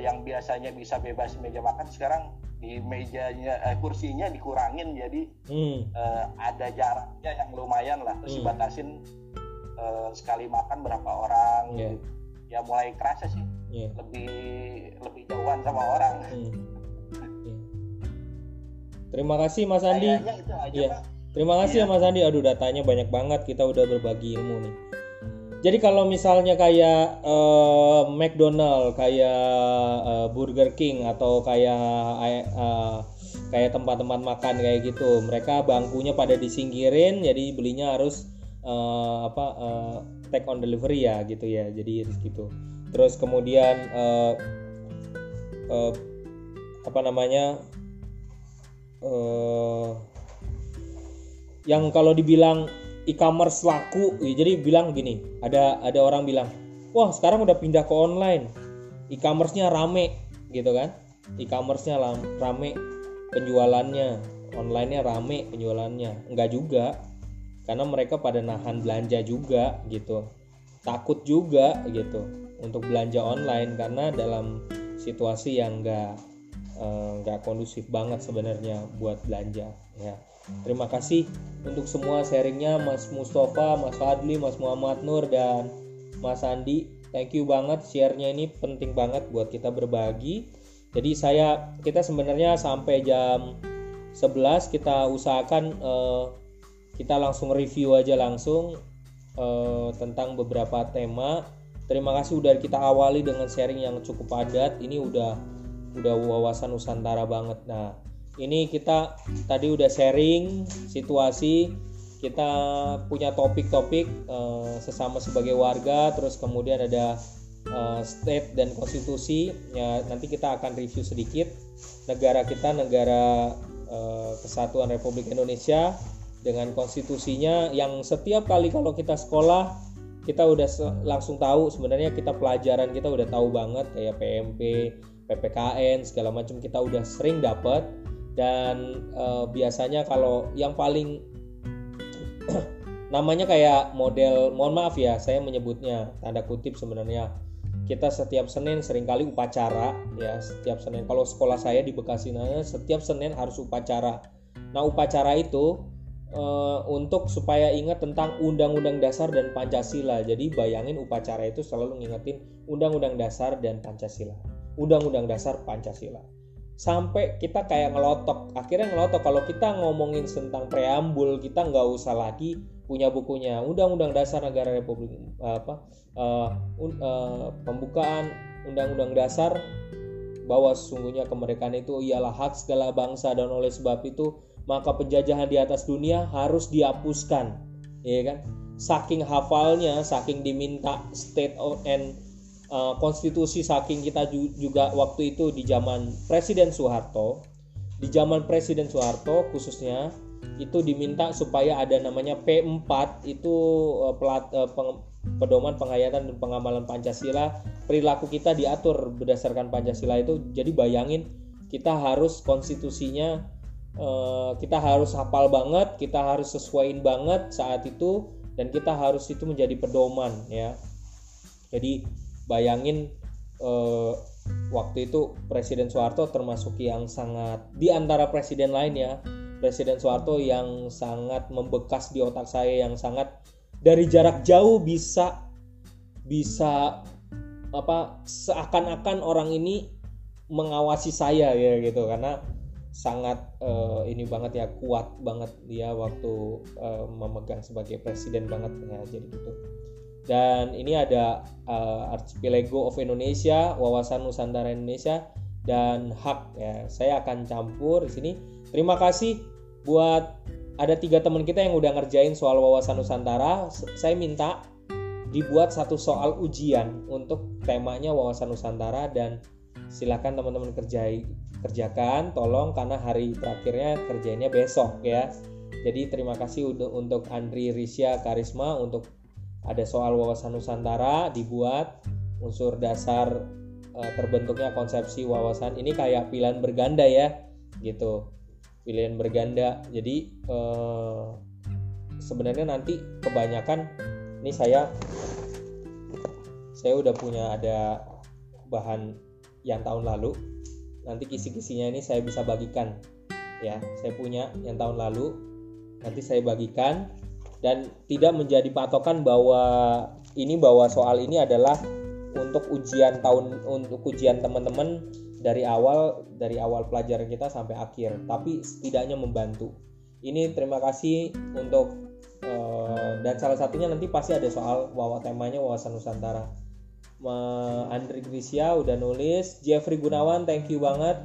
yang biasanya bisa bebas meja makan, sekarang di mejanya kursinya dikurangin, jadi ada jaraknya yang lumayan lah. Terus dibatasin sekali makan berapa orang. Gitu. Ya mulai kerasa sih, lebih jauhan sama orang. Terima kasih Mas Andi. Terima kasih ya Mas Andi. Aduh, datanya banyak banget, kita udah berbagi ilmu nih. Jadi kalau misalnya kayak McDonald, kayak Burger King atau kayak tempat-tempat makan kayak gitu, mereka bangkunya pada disingkirin, jadi belinya harus take on delivery ya gitu ya. Jadi gitu. Terus kemudian yang kalau dibilang e-commerce laku, ya jadi bilang gini, ada orang bilang, wah sekarang udah pindah ke online, e-commerce-nya rame gitu kan, e-commerce-nya rame penjualannya, online-nya rame penjualannya. Enggak juga, karena mereka pada nahan belanja juga gitu, takut juga gitu untuk belanja online karena dalam situasi yang enggak kondusif banget sebenarnya buat belanja ya. Terima kasih untuk semua sharingnya Mas Mustafa, Mas Fadli, Mas Muhammad Nur, dan Mas Andi. Thank you banget, share-nya ini penting banget buat kita berbagi. Jadi kita sebenarnya sampai jam 11 kita usahakan kita langsung review aja langsung tentang beberapa tema. Terima kasih udah kita awali dengan sharing yang cukup padat. Ini udah wawasan Nusantara banget. Nah, ini kita tadi udah sharing situasi, kita punya topik-topik sesama sebagai warga, terus kemudian ada state dan konstitusi ya. Nanti kita akan review sedikit negara kita, negara Kesatuan Republik Indonesia dengan konstitusinya yang setiap kali kalau kita sekolah kita udah langsung tahu sebenarnya, kita pelajaran kita udah tahu banget kayak PMP, PPKN segala macam kita udah sering dapat. Dan biasanya kalau yang paling namanya kayak model, mohon maaf ya saya menyebutnya tanda kutip, sebenarnya kita setiap Senin seringkali upacara ya, setiap Senin kalau sekolah saya di Bekasi setiap Senin harus upacara. Nah, upacara itu untuk supaya ingat tentang Undang-Undang Dasar dan Pancasila. Jadi bayangin upacara itu selalu ngingetin Undang-Undang Dasar dan Pancasila, Undang-Undang Dasar Pancasila, sampai kita kayak akhirnya ngelotok kalau kita ngomongin tentang preambul, kita nggak usah lagi punya bukunya Undang-Undang Dasar Negara Republik pembukaan Undang-Undang Dasar, bahwa sesungguhnya kemerdekaan itu ialah hak segala bangsa dan oleh sebab itu maka penjajahan di atas dunia harus dihapuskan, ya kan? Saking hafalnya, saking diminta state and konstitusi, saking kita juga waktu itu di zaman Presiden Soeharto, khususnya itu diminta supaya ada namanya P4 itu pedoman penghayatan dan pengamalan Pancasila, perilaku kita diatur berdasarkan Pancasila itu. Jadi bayangin kita harus konstitusinya, kita harus hafal banget, kita harus sesuaiin banget saat itu, dan kita harus itu menjadi pedoman ya. Jadi bayangin waktu itu Presiden Soeharto termasuk yang sangat, di antara presiden lain ya, Presiden Soeharto yang sangat membekas di otak saya, yang sangat dari jarak jauh bisa seakan-akan orang ini mengawasi saya ya gitu, karena sangat kuat banget dia waktu memegang sebagai presiden banget ya. Jadi gitu. Dan ini ada Archipelago of Indonesia, Wawasan Nusantara Indonesia, dan HAK ya. Saya akan campur di sini. Terima kasih buat ada 3 teman kita yang udah ngerjain soal Wawasan Nusantara. Saya minta dibuat satu soal ujian untuk temanya Wawasan Nusantara, dan silakan teman-teman kerjakan, tolong, karena hari terakhirnya kerjainnya besok ya. Jadi terima kasih untuk Andri Risya Karisma untuk ada soal Wawasan Nusantara dibuat, unsur dasar terbentuknya konsepsi wawasan. Ini kayak pilihan berganda ya, gitu. Pilihan berganda. Jadi sebenarnya nanti kebanyakan ini saya udah punya ada bahan yang tahun lalu. Nanti kisi-kisinya ini saya bisa bagikan ya. Saya punya yang tahun lalu. Nanti saya bagikan. Dan tidak menjadi patokan bahwa soal ini adalah untuk ujian teman-teman dari awal pelajaran kita sampai akhir, tapi setidaknya membantu. Ini terima kasih untuk dan salah satunya nanti pasti ada soal temanya Wawasan Nusantara. Andri Grisya udah nulis, Jeffrey Gunawan thank you banget.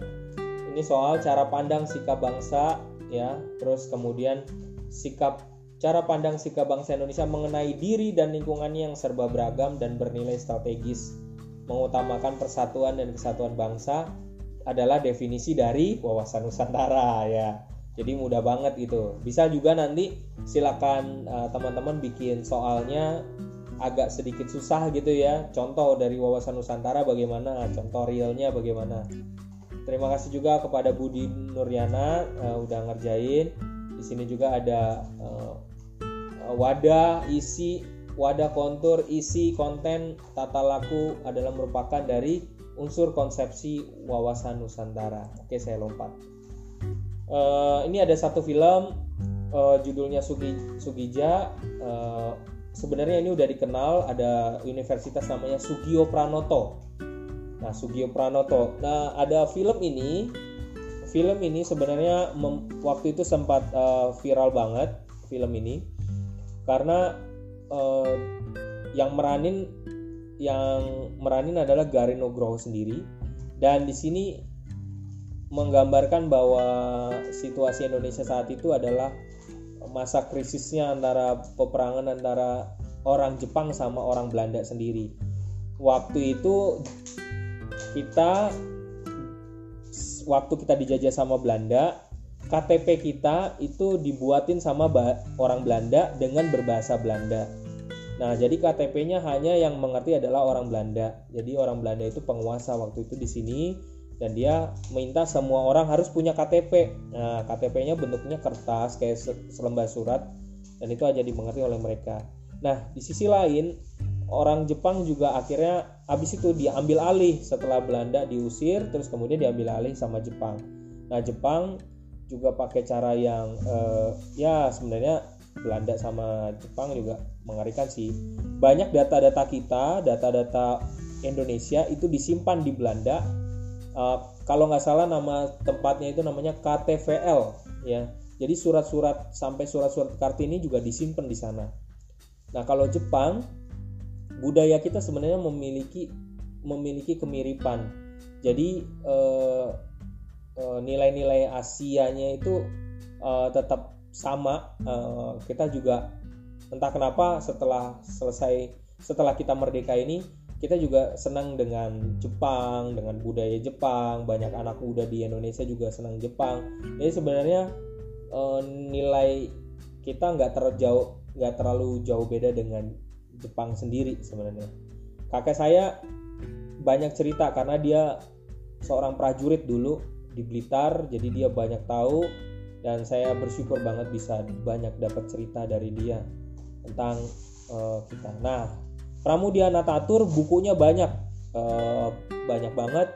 Ini soal cara pandang sikap bangsa ya, terus kemudian cara pandang sikap bangsa Indonesia mengenai diri dan lingkungannya yang serba beragam dan bernilai strategis, mengutamakan persatuan dan kesatuan bangsa adalah definisi dari Wawasan Nusantara ya. Jadi mudah banget gitu. Bisa juga nanti silakan teman-teman bikin soalnya agak sedikit susah gitu ya. Contoh dari Wawasan Nusantara bagaimana, contoh realnya bagaimana. Terima kasih juga kepada Budi Nuryana udah ngerjain. Di sini juga ada wadah kontur isi konten tata laku adalah merupakan dari unsur konsepsi Wawasan Nusantara. Oke, saya lompat. Ini ada satu film judulnya Soegija. Sebenarnya ini udah dikenal, ada universitas namanya Soegijapranata. Nah, Soegijapranata. Nah, ada film ini sebenarnya waktu itu sempat viral banget film ini. Karena yang meranin adalah Gary Nugroho sendiri, dan di sini menggambarkan bahwa situasi Indonesia saat itu adalah masa krisisnya antara peperangan antara orang Jepang sama orang Belanda sendiri. Waktu itu kita dijajah sama Belanda, KTP kita itu dibuatin sama orang Belanda dengan berbahasa Belanda. Nah, jadi KTP-nya hanya yang mengerti adalah orang Belanda. Jadi orang Belanda itu penguasa waktu itu di sini, dan dia minta semua orang harus punya KTP. Nah, KTP-nya bentuknya kertas kayak selembar surat, dan itu aja dimengerti oleh mereka. Nah, di sisi lain orang Jepang juga akhirnya habis itu diambil alih setelah Belanda diusir, terus kemudian diambil alih sama Jepang. Nah, Jepang juga pakai cara yang ya sebenarnya Belanda sama Jepang juga mengerikan sih. Banyak data-data kita, data-data Indonesia itu disimpan di Belanda. Kalau nggak salah nama tempatnya itu namanya KTVL ya. Jadi surat-surat sampai surat-surat Kartini juga disimpan di sana. Nah, kalau Jepang, budaya kita sebenarnya memiliki kemiripan. Jadi nilai-nilai Asianya itu tetap sama. Kita juga entah kenapa setelah kita merdeka ini, kita juga senang dengan Jepang, dengan budaya Jepang. Banyak anak muda di Indonesia juga senang Jepang. Jadi sebenarnya nilai kita nggak terlalu jauh beda dengan Jepang sendiri sebenarnya. Kakek saya banyak cerita karena dia seorang prajurit dulu di Blitar, jadi dia banyak tahu, dan saya bersyukur banget bisa banyak dapat cerita dari dia tentang kita. Nah, Pramudia Natatur bukunya banyak banget.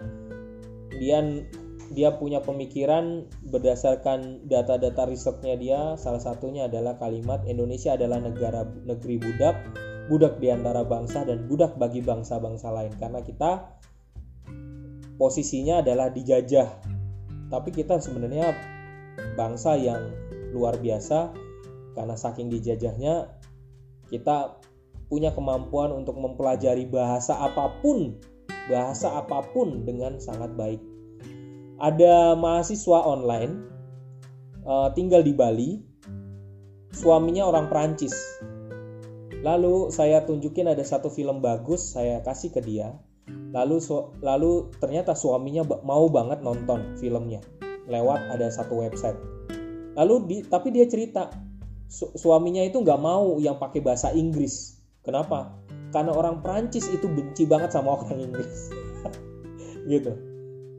Dia punya pemikiran berdasarkan data-data risetnya dia. Salah satunya adalah kalimat Indonesia adalah negeri budak di antara bangsa dan budak bagi bangsa-bangsa lain, karena kita posisinya adalah dijajah. Tapi kita sebenarnya bangsa yang luar biasa, karena saking dijajahnya kita punya kemampuan untuk mempelajari bahasa apapun dengan sangat baik. Ada mahasiswa online tinggal di Bali, suaminya orang Perancis. Lalu saya tunjukin ada satu film bagus, saya kasih ke dia. Lalu ternyata suaminya mau banget nonton filmnya lewat ada satu website. Tapi dia cerita suaminya itu nggak mau yang pakai bahasa Inggris. Kenapa? Karena orang Perancis itu benci banget sama orang Inggris. Gitu.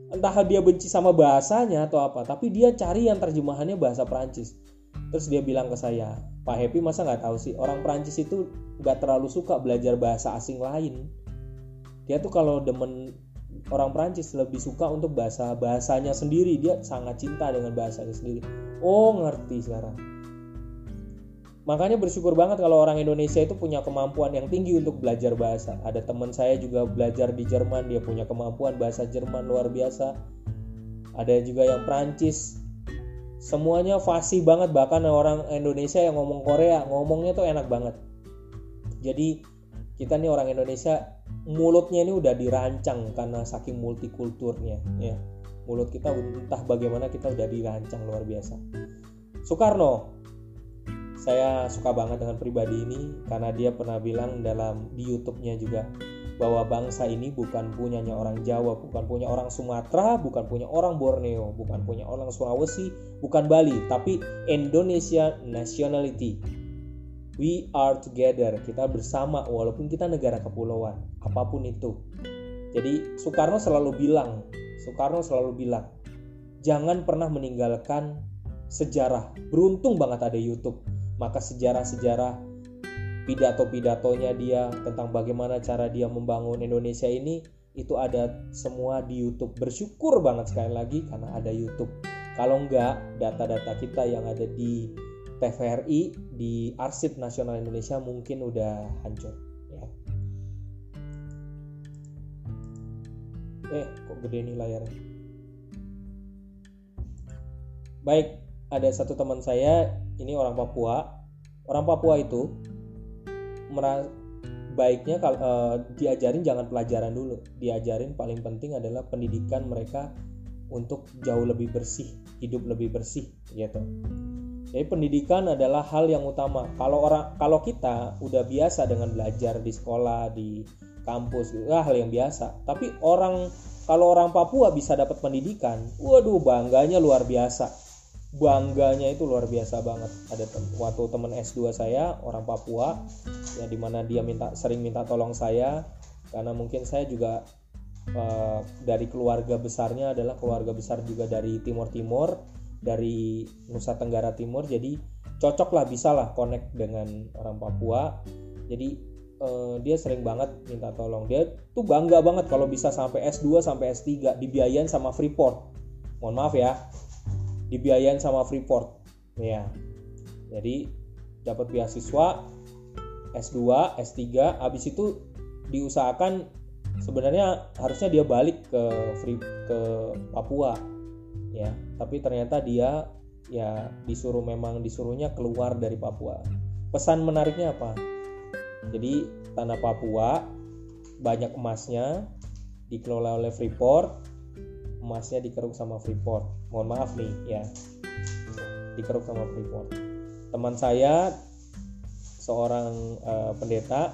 Entah dia benci sama bahasanya atau apa, tapi dia cari yang terjemahannya bahasa Perancis. Terus dia bilang ke saya, Pak Happy masa nggak tahu sih, orang Perancis itu nggak terlalu suka belajar bahasa asing lain. Dia tuh kalau demen orang Perancis lebih suka untuk bahasanya sendiri. Dia sangat cinta dengan bahasanya sendiri. Oh, ngerti sekarang. Makanya bersyukur banget kalau orang Indonesia itu punya kemampuan yang tinggi untuk belajar bahasa. Ada teman saya juga belajar di Jerman, dia punya kemampuan bahasa Jerman luar biasa. Ada juga yang Perancis. Semuanya fasih banget, bahkan orang Indonesia yang ngomong Korea, ngomongnya tuh enak banget. Jadi kita nih orang Indonesia mulutnya ini udah dirancang karena saking multikulturnya ya. Mulut kita entah bagaimana kita udah dirancang luar biasa. Soekarno, saya suka banget dengan pribadi ini karena dia pernah bilang dalam di YouTube-nya juga bahwa bangsa ini bukan punyanya orang Jawa, bukan punya orang Sumatera, bukan punya orang Borneo, bukan punya orang Sulawesi, bukan Bali, tapi Indonesia nationality. We are together, kita bersama walaupun kita negara kepulauan, apapun itu. Jadi Soekarno selalu bilang, jangan pernah meninggalkan sejarah. Beruntung banget ada YouTube. Maka sejarah-sejarah pidato-pidatonya dia tentang bagaimana cara dia membangun Indonesia ini itu ada semua di YouTube. Bersyukur banget sekali lagi karena ada YouTube. Kalau enggak, data-data kita yang ada di TVRI, di Arsip Nasional Indonesia mungkin udah hancur ya. Kok gede nih layarnya. Baik, ada satu teman saya, ini orang Papua. Orang Papua itu baiknya kalau diajarin jangan pelajaran dulu. Diajarin paling penting adalah pendidikan mereka untuk jauh lebih bersih, hidup lebih bersih gitu. Jadi pendidikan adalah hal yang utama. Kalau kita udah biasa dengan belajar di sekolah, di kampus, itu hal yang biasa. Tapi kalau orang Papua bisa dapat pendidikan, waduh bangganya luar biasa. Bangganya itu luar biasa banget. Ada waktu teman S2 saya orang Papua ya, dimana dia sering minta tolong saya karena mungkin saya juga dari keluarga besarnya adalah keluarga besar juga dari Timur, dari Nusa Tenggara Timur, jadi cocok lah, bisa lah connect dengan orang Papua. Jadi dia sering banget minta tolong. Dia tuh bangga banget kalau bisa sampai S2 sampai S3 dibiayain sama Freeport. Mohon maaf ya, dibiayain sama Freeport ya. Jadi dapat beasiswa S2, S3, habis itu diusahakan sebenarnya harusnya dia balik ke Papua ya, tapi ternyata dia ya disuruhnya keluar dari Papua. Pesan menariknya apa? Jadi tanah Papua banyak emasnya, dikelola oleh Freeport. Emasnya dikeruk sama Freeport. Mohon maaf nih ya, dikeruk sama Freeport. Teman saya seorang pendeta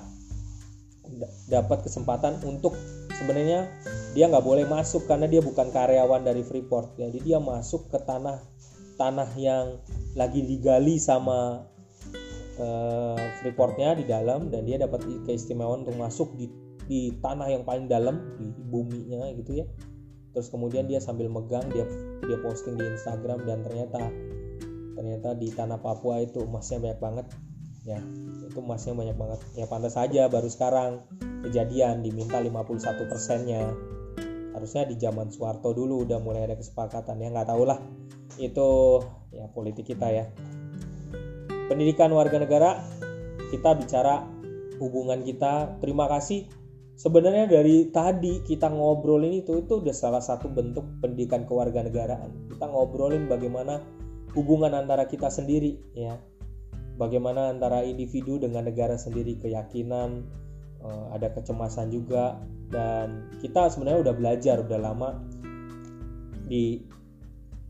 dapat kesempatan untuk, sebenarnya dia nggak boleh masuk karena dia bukan karyawan dari Freeport. Jadi dia masuk ke tanah yang lagi digali sama Freeportnya di dalam, dan dia dapat keistimewaan untuk masuk di tanah yang paling dalam di buminya gitu ya. Terus kemudian dia sambil megang dia posting di Instagram, dan ternyata di tanah Papua itu emasnya banyak banget ya. Itu emasnya banyak banget ya, pantas saja baru sekarang kejadian diminta 51%-nya. Harusnya di zaman Soeharto dulu udah mulai ada kesepakatan ya, nggak tahu lah itu ya politik kita ya. Pendidikan warga negara, kita bicara hubungan kita. Terima kasih. Sebenarnya dari tadi kita ngobrol ini itu udah salah satu bentuk pendidikan kewarganegaraan. Kita ngobrolin bagaimana hubungan antara kita sendiri ya. bagaimana antara individu dengan negara sendiri, keyakinan, ada kecemasan juga. Dan kita sebenarnya udah belajar, udah lama di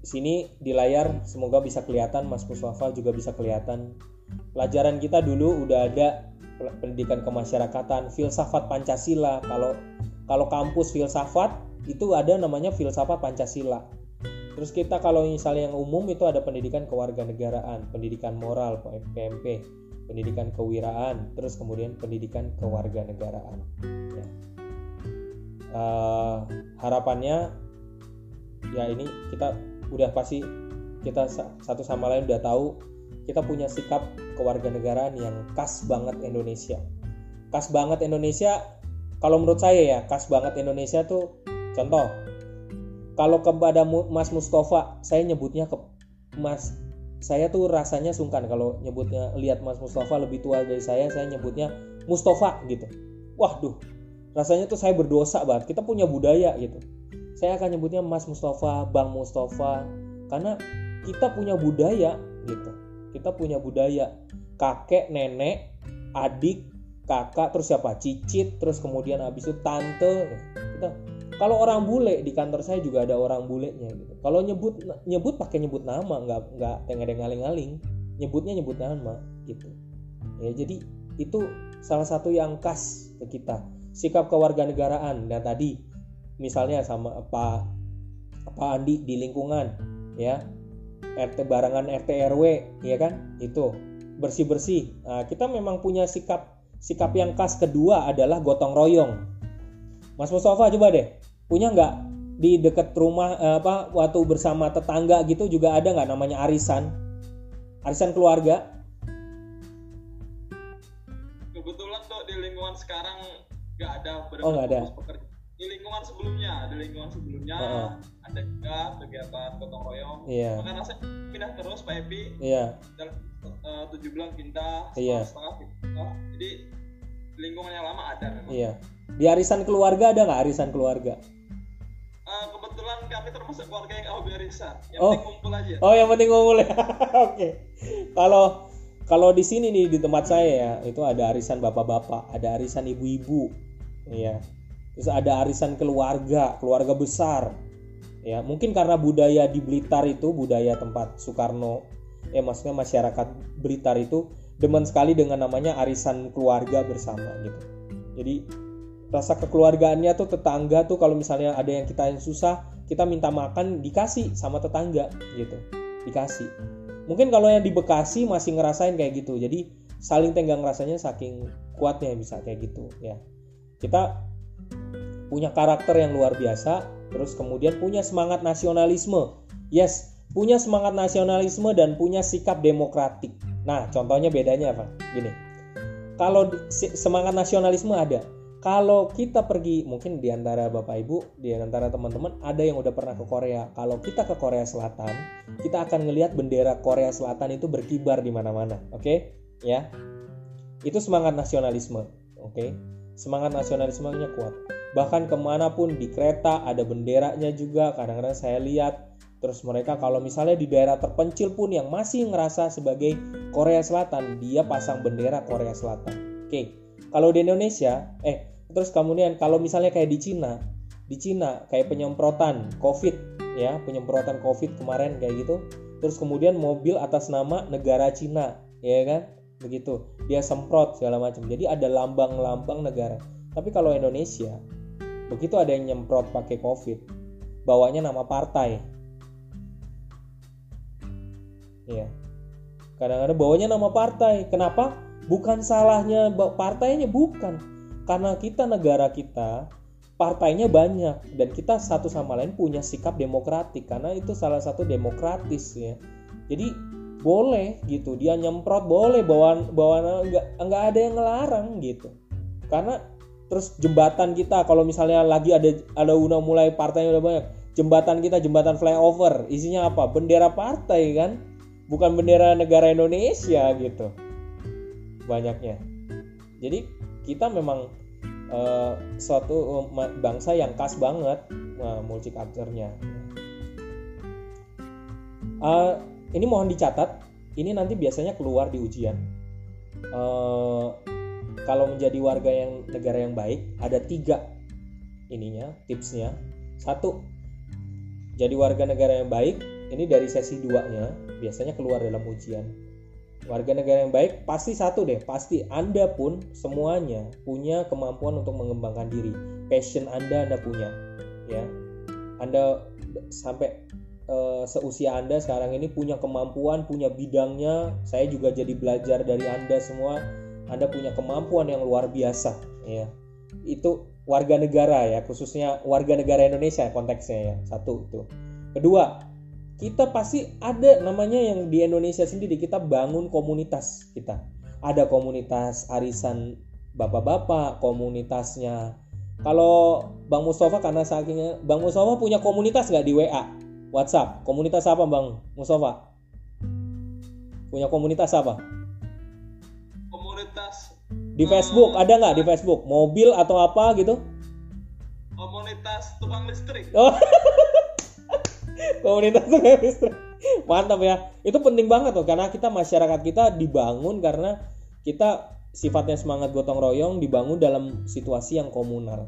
sini di layar, semoga bisa kelihatan, Mas Muswafa juga bisa kelihatan. Pelajaran kita dulu udah ada pendidikan kemasyarakatan, filsafat Pancasila. Kalau kampus filsafat itu ada namanya filsafat Pancasila. Terus kita kalau misalnya yang umum itu ada pendidikan kewarganegaraan, pendidikan moral PMP, pendidikan kewiraan, terus kemudian pendidikan kewarganegaraan. Ya. Harapannya ya ini kita udah pasti kita satu sama lain udah tahu kita punya sikap kewarganegaraan yang khas banget Indonesia. Khas banget Indonesia kalau menurut saya ya, khas banget Indonesia tuh contoh kalau kepada Mas Mustafa, saya nyebutnya ke Mas, saya tuh rasanya sungkan kalau nyebutnya, lihat Mas Mustafa lebih tua dari saya nyebutnya Mustafa gitu. Waduh, rasanya tuh saya berdosa banget. Kita punya budaya gitu. Saya akan nyebutnya Mas Mustafa, Bang Mustafa, karena kita punya budaya gitu. Kita punya budaya kakek, nenek, adik, kakak, terus siapa? Cicit, terus kemudian habis itu tante. Kita, kalau orang bule di kantor saya juga ada orang bulenya gitu. Kalau nyebut pakai nyebut nama, nggak tengadeng-aling-aling. Nyebut nama gitu. Ya, jadi itu salah satu yang khas ke kita. Sikap kewarganegaraan. Nah tadi misalnya sama Pak Andi di lingkungan ya, RT barangan RT RW ya kan, itu bersih-bersih. Nah, kita memang punya sikap yang khas. Kedua adalah gotong royong. Mas Mustafa coba deh, punya nggak di dekat rumah waktu bersama tetangga gitu juga ada nggak namanya arisan keluarga? Kebetulan tuh di lingkungan sekarang nggak ada, benar-benar fokus pekerja. Di lingkungan sebelumnya ada juga kegiatan gotong royong. Yeah. Makanya saya pindah terus Pak Epi. Iya. Yeah. Dalam 7 bulan pindah, setengah pindah. Jadi lingkungan yang lama ada memang. Iya. Yeah. Di arisan keluarga ada nggak arisan keluarga? Kebetulan kami termasuk keluarga yang hobi arisan. Yang penting ngumpul aja. Oh, yang penting ngumpul ya. Oke. Kalau di sini nih di tempat saya ya, itu ada arisan bapak-bapak, ada arisan ibu-ibu. Iya. Terus ada arisan keluarga besar. Ya, mungkin karena budaya di Blitar itu, budaya tempat Soekarno, maksudnya masyarakat Blitar itu demen sekali dengan namanya arisan keluarga bersama gitu. Jadi rasa kekeluargaannya tuh tetangga tuh kalau misalnya ada yang kita yang susah, kita minta makan dikasih sama tetangga gitu. Dikasih. Mungkin kalau yang di Bekasi masih ngerasain kayak gitu. Jadi saling tenggang rasanya saking kuatnya bisa kayak gitu ya. Kita punya karakter yang luar biasa, terus kemudian punya semangat nasionalisme. Yes, punya semangat nasionalisme dan punya sikap demokratik. Nah, contohnya bedanya apa? Gini. Kalau semangat nasionalisme ada. Kalau kita pergi, mungkin di antara Bapak Ibu, di antara teman-teman, ada yang udah pernah ke Korea. Kalau kita ke Korea Selatan, kita akan ngelihat bendera Korea Selatan itu berkibar di mana-mana. Oke? Ya. Itu semangat nasionalisme. Oke? Semangat nasionalismenya kuat. Bahkan kemanapun di kereta ada benderanya juga. Kadang-kadang saya lihat. Terus mereka kalau misalnya di daerah terpencil pun yang masih ngerasa sebagai Korea Selatan, dia pasang bendera Korea Selatan. Oke? Kalau di Indonesia, terus kemudian kalau misalnya kayak di Cina kayak penyemprotan COVID ya, penyemprotan COVID kemarin kayak gitu, terus kemudian mobil atas nama negara Cina, ya kan, begitu, dia semprot segala macam. Jadi ada lambang-lambang negara. Tapi kalau Indonesia, begitu ada yang nyemprot pakai COVID, bawanya nama partai, ya, kadang-kadang bawanya nama partai. Kenapa? Bukan salahnya partainya, bukan. Karena kita negara kita partainya banyak dan kita satu sama lain punya sikap demokratik, karena itu salah satu demokratis ya. Jadi boleh gitu dia nyemprot, boleh bawaan enggak ada yang ngelarang gitu. Karena terus jembatan kita kalau misalnya lagi ada udah mulai partainya udah banyak. Jembatan kita jembatan flyover isinya apa? Bendera partai kan? Bukan bendera negara Indonesia gitu. Banyaknya. Jadi kita memang suatu bangsa yang khas banget multiculture-nya. Ini mohon dicatat ini nanti biasanya keluar di ujian. Kalau menjadi warga yang negara yang baik, ada 3 tipsnya. 1, jadi warga negara yang baik, ini dari sesi 2-nya biasanya keluar dalam ujian. Warga negara yang baik pasti 1 deh, pasti Anda pun semuanya punya kemampuan untuk mengembangkan diri. Passion Anda punya, ya. Anda sampai seusia Anda sekarang ini punya kemampuan, punya bidangnya. Saya juga jadi belajar dari Anda semua. Anda punya kemampuan yang luar biasa, ya. Itu warga negara ya, khususnya warga negara Indonesia konteksnya ya. 1 itu. 2, kita pasti ada namanya yang di Indonesia sendiri, kita bangun komunitas kita. Ada komunitas arisan bapak-bapak, komunitasnya. Kalau Bang Mustafa, karena sakingnya, Bang Mustafa punya komunitas nggak di WA, WhatsApp? Komunitas apa Bang Mustafa? Punya komunitas apa? Komunitas. Di Facebook ada nggak di Facebook? Mobil atau apa gitu? Komunitas tukang listrik. Oh. Komunitas listrik, mantap ya. Itu penting banget loh, karena kita, masyarakat kita dibangun karena kita sifatnya semangat gotong royong, dibangun dalam situasi yang komunal.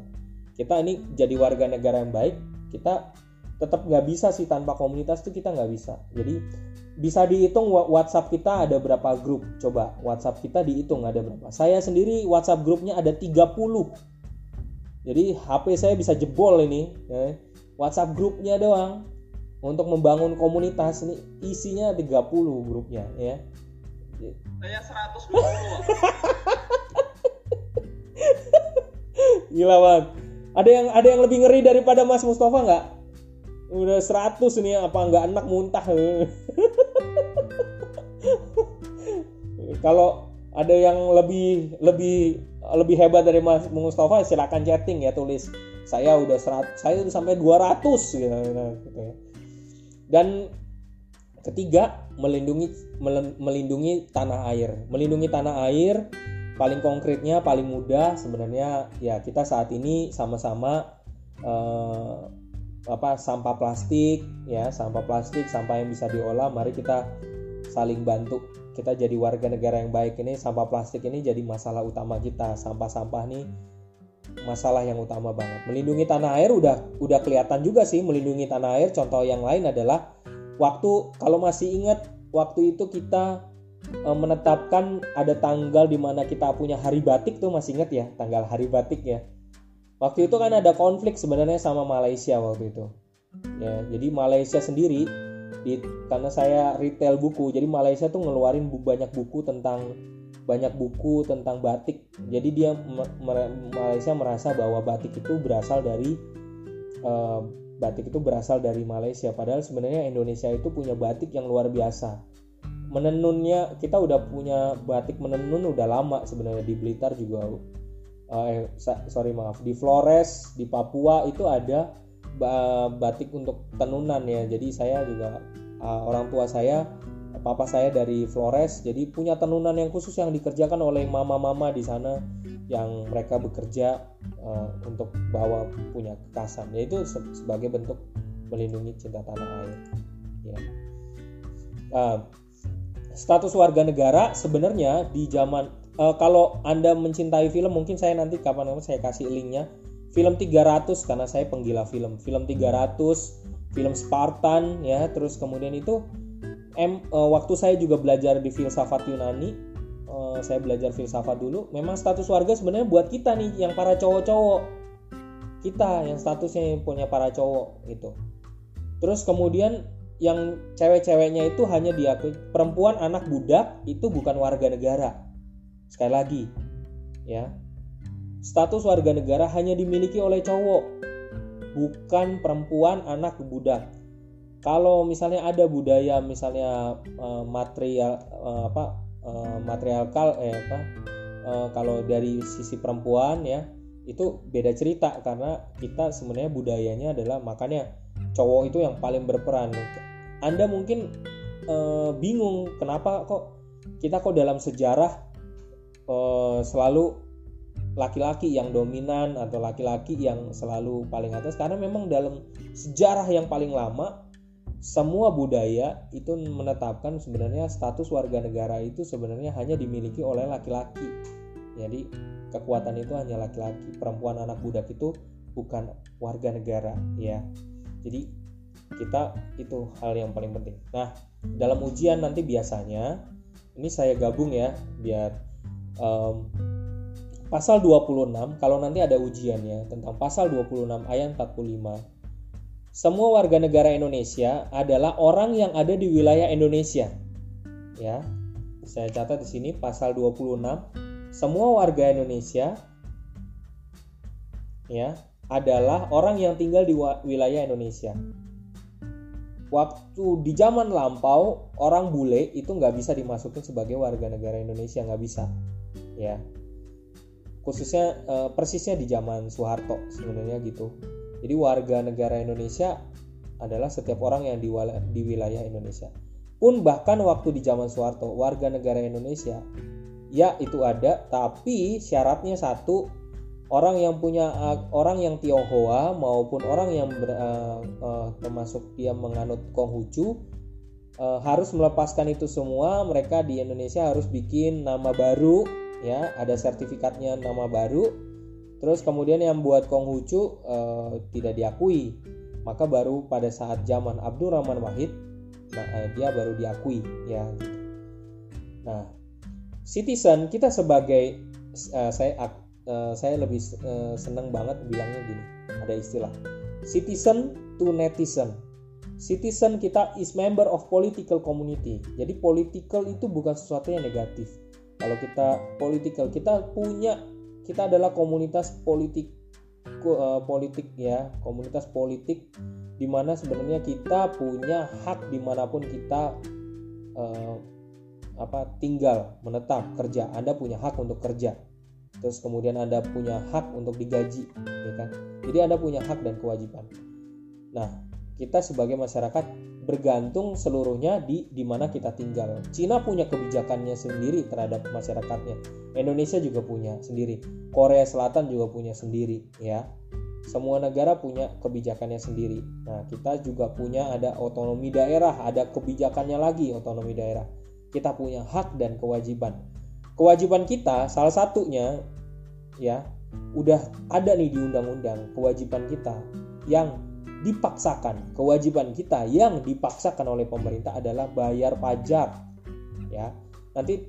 Kita ini jadi warga negara yang baik, kita tetap nggak bisa sih tanpa komunitas tuh, kita nggak bisa. Jadi bisa dihitung WhatsApp kita ada berapa grup. Coba WhatsApp kita dihitung ada berapa. Saya sendiri WhatsApp grupnya ada 30. Jadi HP saya bisa jebol ini, ya. WhatsApp grupnya doang. Untuk membangun komunitas ini isinya 30 grupnya ya. Saya 120. Gila banget. Ada yang lebih ngeri daripada Mas Mustafa enggak? Udah 100 ini apa enggak enak muntah. Kalau ada yang lebih hebat dari Mas Mustafa, silakan chatting ya, tulis saya udah 100, saya udah sampai 200 gitu ya. Dan 3, melindungi tanah air. Melindungi tanah air paling konkretnya, paling mudah sebenarnya ya, kita saat ini sama-sama sampah plastik ya, sampah yang bisa diolah. Mari kita saling bantu. Kita jadi warga negara yang baik ini, sampah plastik ini jadi masalah utama kita. Sampah-sampah nih masalah yang utama banget. Melindungi tanah air udah kelihatan juga sih, melindungi tanah air. Contoh yang lain adalah waktu, kalau masih ingat, waktu itu kita menetapkan ada tanggal di mana kita punya hari batik tuh, masih ingat ya tanggal hari batik ya. Waktu itu kan ada konflik sebenarnya sama Malaysia waktu itu. Ya, jadi Malaysia sendiri karena saya retail buku, jadi Malaysia tuh ngeluarin banyak buku tentang batik. Jadi dia, Malaysia merasa bahwa batik itu berasal dari Malaysia. Padahal sebenarnya Indonesia itu punya batik yang luar biasa. Menenunnya, kita udah punya batik menenun udah lama sebenarnya. Di Blitar juga, di Flores, di Papua itu ada batik untuk tenunan ya. Jadi saya juga, orang tua saya, papa saya dari Flores, jadi punya tenunan yang khusus yang dikerjakan oleh mama-mama di sana, yang mereka bekerja untuk bawa punya kekasan. Yaitu sebagai bentuk melindungi cinta tanah air. Ya. Status warga negara sebenarnya di zaman, kalau Anda mencintai film, mungkin saya nanti kapan-kapan saya kasih linknya. Film 300, karena saya penggila film. Film 300, film Spartan, ya. Terus kemudian itu waktu saya juga belajar di filsafat Yunani, saya belajar filsafat dulu. Memang status warga sebenarnya buat kita nih, yang para cowok-cowok, kita yang statusnya punya para cowok gitu. Terus kemudian yang cewek-ceweknya itu hanya diakui, perempuan anak budak itu bukan warga negara. Sekali lagi ya, status warga negara hanya dimiliki oleh cowok, bukan perempuan anak budak. Kalau misalnya ada budaya, misalnya kalau dari sisi perempuan ya, itu beda cerita, karena kita sebenarnya budayanya adalah, makanya cowok itu yang paling berperan. Anda mungkin bingung kenapa kok dalam sejarah selalu laki-laki yang dominan atau laki-laki yang selalu paling atas, karena memang dalam sejarah yang paling lama semua budaya itu menetapkan sebenarnya status warga negara itu sebenarnya hanya dimiliki oleh laki-laki. Jadi kekuatan itu hanya laki-laki, perempuan anak budak itu bukan warga negara ya. Jadi kita itu hal yang paling penting. Nah, dalam ujian nanti biasanya ini saya gabung ya biar pasal 26 kalau nanti ada ujiannya tentang pasal 26 ayat 45. Semua warga negara Indonesia adalah orang yang ada di wilayah Indonesia. Ya. Saya catat di sini pasal 26, semua warga Indonesia ya, adalah orang yang tinggal di wilayah Indonesia. Waktu di zaman lampau, orang bule itu nggak bisa dimasukin sebagai warga negara Indonesia, nggak bisa. Ya. Khususnya persisnya di zaman Soeharto sebenarnya gitu. Jadi warga negara Indonesia adalah setiap orang yang di wilayah Indonesia. Pun bahkan waktu di zaman Soeharto, warga negara Indonesia ya itu ada, tapi syaratnya satu, orang yang Tionghoa maupun orang yang termasuk dia menganut Konghucu harus melepaskan itu semua. Mereka di Indonesia harus bikin nama baru ya, ada sertifikatnya nama baru. Terus kemudian yang buat Konghucu tidak diakui, maka baru pada saat zaman Abdurrahman Wahid, dia baru diakui, ya. Nah, citizen kita sebagai saya lebih senang banget bilangnya gini, ada istilah citizen to netizen. Citizen kita is member of political community. Jadi political itu bukan sesuatu yang negatif. Kalau kita political, kita adalah komunitas politik ya, komunitas politik di mana sebenarnya kita punya hak dimanapun kita tinggal, menetap, kerja. Anda punya hak untuk kerja. Terus kemudian Anda punya hak untuk digaji, ya kan? Jadi Anda punya hak dan kewajiban. Nah, kita sebagai masyarakat bergantung seluruhnya di mana kita tinggal. Cina punya kebijakannya sendiri terhadap masyarakatnya. Indonesia juga punya sendiri. Korea Selatan juga punya sendiri ya. Semua negara punya kebijakannya sendiri. Nah, kita juga punya ada otonomi daerah, ada kebijakannya lagi otonomi daerah. Kita punya hak dan kewajiban. Kewajiban kita salah satunya ya, udah ada nih di undang-undang, kewajiban kita yang dipaksakan, kewajiban kita yang dipaksakan oleh pemerintah adalah bayar pajak ya. Nanti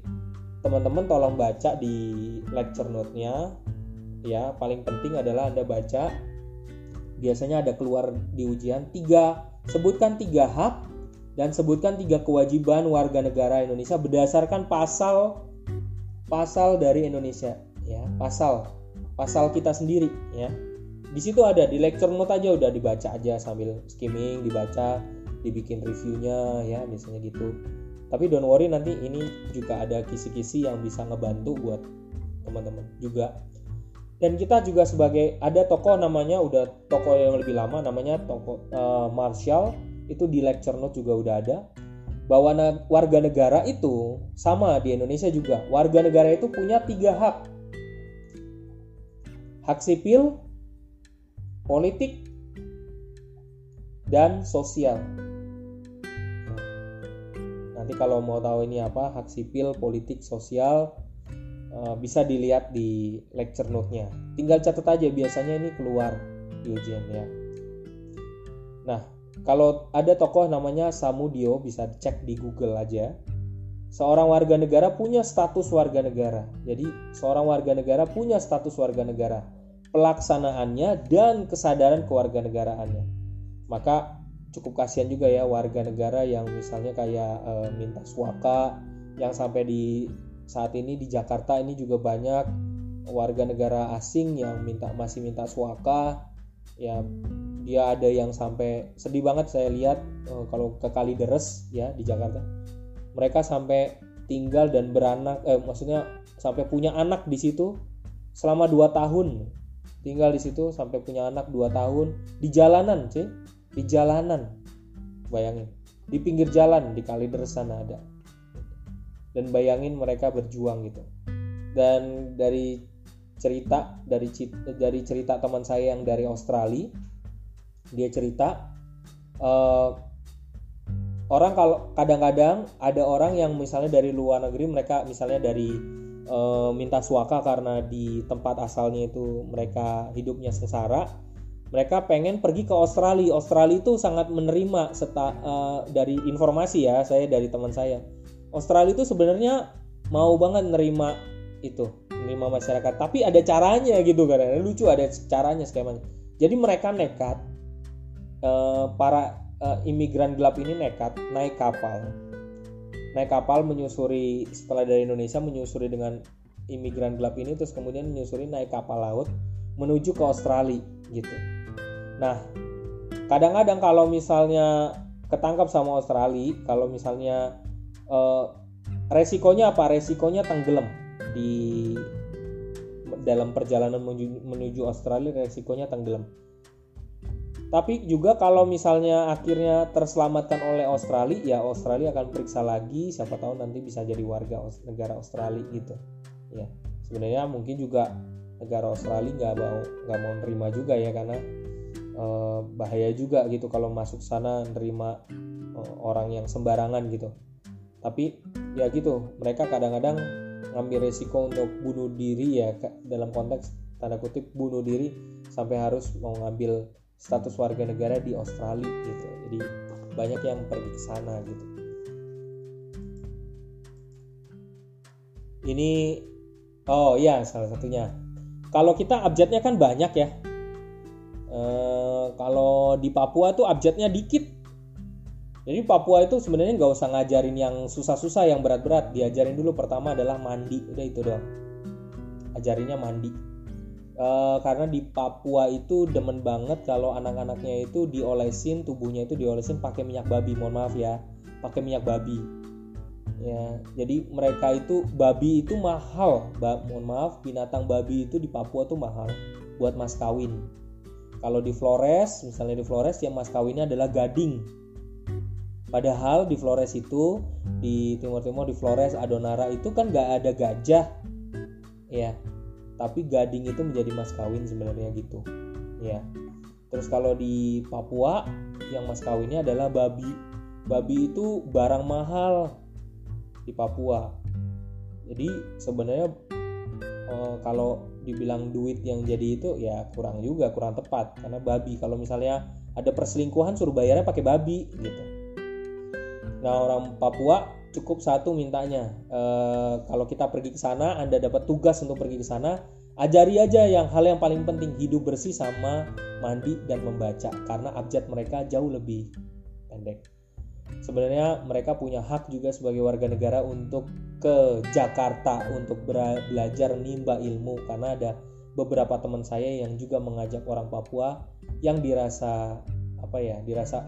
teman-teman tolong baca di lecture note-nya ya, paling penting adalah Anda baca. Biasanya ada keluar di ujian sebutkan 3 hak dan sebutkan 3 kewajiban warga negara Indonesia berdasarkan pasal dari Indonesia ya, pasal kita sendiri ya. Di situ ada, di lecture note aja udah dibaca aja sambil skimming, dibaca, dibikin reviewnya ya, biasanya gitu. Tapi don't worry, nanti ini juga ada kisi-kisi yang bisa ngebantu buat teman-teman juga. Dan kita juga sebagai, ada tokoh namanya, udah tokoh yang lebih lama namanya tokoh Marshall, itu di lecture note juga udah ada. Bahwa warga negara itu sama di Indonesia juga. Warga negara itu punya 3 hak. Hak sipil, politik, dan sosial. Nanti kalau mau tahu ini apa, hak sipil, politik, sosial, bisa dilihat di lecture note-nya. Tinggal catat aja, biasanya ini keluar di ujiannya. Nah, kalau ada tokoh namanya Samudio, bisa cek di Google aja. Seorang warga negara punya status warga negara. Jadi, seorang warga negara punya status warga negara, pelaksanaannya dan kesadaran kewarganegaraannya. Maka cukup kasihan juga ya warga negara yang misalnya kayak minta suaka, yang sampai di saat ini di Jakarta ini juga banyak warga negara asing yang masih minta suaka ya. Dia ada yang sampai sedih banget saya lihat kalau ke Kalideres ya di Jakarta. Mereka sampai tinggal dan beranak, maksudnya sampai punya anak di situ selama 2 tahun. Tinggal di situ sampai punya anak 2 tahun di jalanan, di jalanan. Bayangin, di pinggir jalan di Kalideres sana ada. Dan bayangin mereka berjuang gitu. Dan dari cerita teman saya yang dari Australia, dia cerita Orang kalau kadang-kadang ada orang yang misalnya dari luar negeri, mereka misalnya dari minta suaka karena di tempat asalnya itu mereka hidupnya sengsara, mereka pengen pergi ke Australia. Australia itu sangat menerima dari informasi ya, saya dari teman saya. Australia itu sebenarnya mau banget nerima itu, nerima masyarakat. Tapi ada caranya gitu kan, lucu ada caranya skemanya. Jadi mereka nekat, para imigran gelap ini nekat naik kapal menyusuri, setelah dari Indonesia menyusuri dengan imigran gelap ini, terus kemudian menyusuri naik kapal laut menuju ke Australia gitu. Nah, kadang-kadang kalau misalnya ketangkap sama Australia, kalau misalnya resikonya apa? Resikonya tenggelam di dalam perjalanan menuju Australia, resikonya tenggelam. Tapi juga kalau misalnya akhirnya terselamatkan oleh Australia, ya Australia akan periksa lagi, siapa tahu nanti bisa jadi warga negara Australia gitu. Ya, sebenarnya mungkin juga negara Australia nggak mau nerima juga ya, karena bahaya juga gitu kalau masuk sana nerima orang yang sembarangan gitu. Tapi ya gitu, mereka kadang-kadang ngambil resiko untuk bunuh diri ya, dalam konteks tanda kutip bunuh diri, sampai harus mau ngambil status warga negara di Australia gitu. Jadi banyak yang pergi ke sana gitu. Ini salah satunya. Kalau kita abjadnya kan banyak ya. Kalau di Papua tuh abjadnya dikit. Jadi Papua itu sebenarnya nggak usah ngajarin yang susah-susah, yang berat-berat. Diajarin dulu pertama adalah mandi, udah itu doang. Ajarinnya mandi. Karena di Papua itu demen banget kalau anak-anaknya itu diolesin, tubuhnya itu diolesin pakai minyak babi, mohon maaf ya, pakai minyak babi. Ya, jadi mereka itu babi itu mahal, mohon maaf, binatang babi itu di Papua tuh mahal buat mas kawin. Kalau di Flores, misalnya di Flores yang mas kawinnya adalah gading. Padahal di Flores itu, di timur-timur di Flores Adonara itu kan nggak ada gajah, ya. Tapi gading itu menjadi mas kawin sebenarnya gitu ya. Terus kalau di Papua yang mas kawinnya adalah babi itu barang mahal di Papua. Jadi sebenarnya kalau dibilang duit yang jadi itu ya kurang tepat, karena babi, kalau misalnya ada perselingkuhan suruh bayarnya pakai babi gitu. Nah, orang Papua cukup satu mintanya, kalau kita pergi ke sana, Anda dapat tugas untuk pergi ke sana, ajari aja yang hal yang paling penting, hidup bersih sama mandi dan membaca, karena abjad mereka jauh lebih pendek. Sebenarnya mereka punya hak juga sebagai warga negara untuk ke Jakarta untuk belajar nimba ilmu, karena ada beberapa teman saya yang juga mengajak orang Papua yang dirasa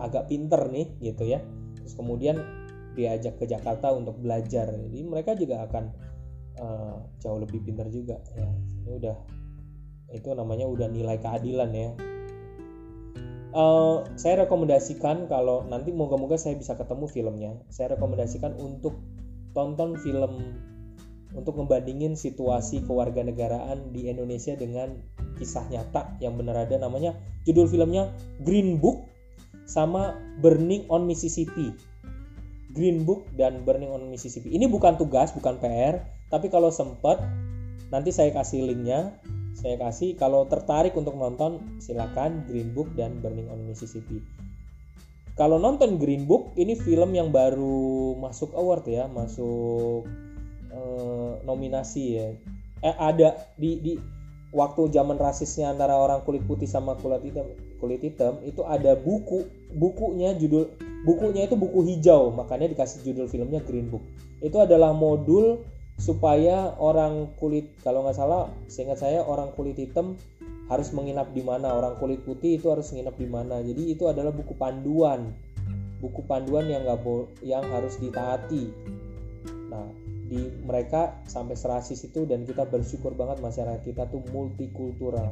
agak pinter nih gitu ya, terus kemudian diajak ke Jakarta untuk belajar. Jadi mereka juga akan jauh lebih pintar juga ya. Ini udah, itu namanya udah nilai keadilan ya. Saya rekomendasikan kalau nanti moga-moga saya bisa ketemu filmnya. Saya rekomendasikan untuk tonton film untuk ngebandingin situasi kewarganegaraan di Indonesia dengan kisah nyata yang benar ada, namanya judul filmnya Green Book sama Burning on Mississippi. Green Book dan Burning on Mississippi. Ini bukan tugas, bukan PR, tapi kalau sempat nanti saya kasih linknya. Kalau tertarik untuk nonton silakan, Green Book dan Burning on Mississippi. Kalau nonton Green Book, ini film yang baru masuk award ya, masuk nominasi ya. Ada di waktu zaman rasisnya antara orang kulit putih sama kulit hitam itu ada bukunya itu buku hijau, makanya dikasih judul filmnya Green Book. Itu adalah modul supaya orang kulit, kalau nggak salah seingat saya orang kulit hitam harus menginap di mana, orang kulit putih itu harus menginap di mana. Jadi itu adalah buku panduan yang harus ditaati. Nah, di mereka sampai serasis itu, dan kita bersyukur banget masyarakat kita tuh multikultural.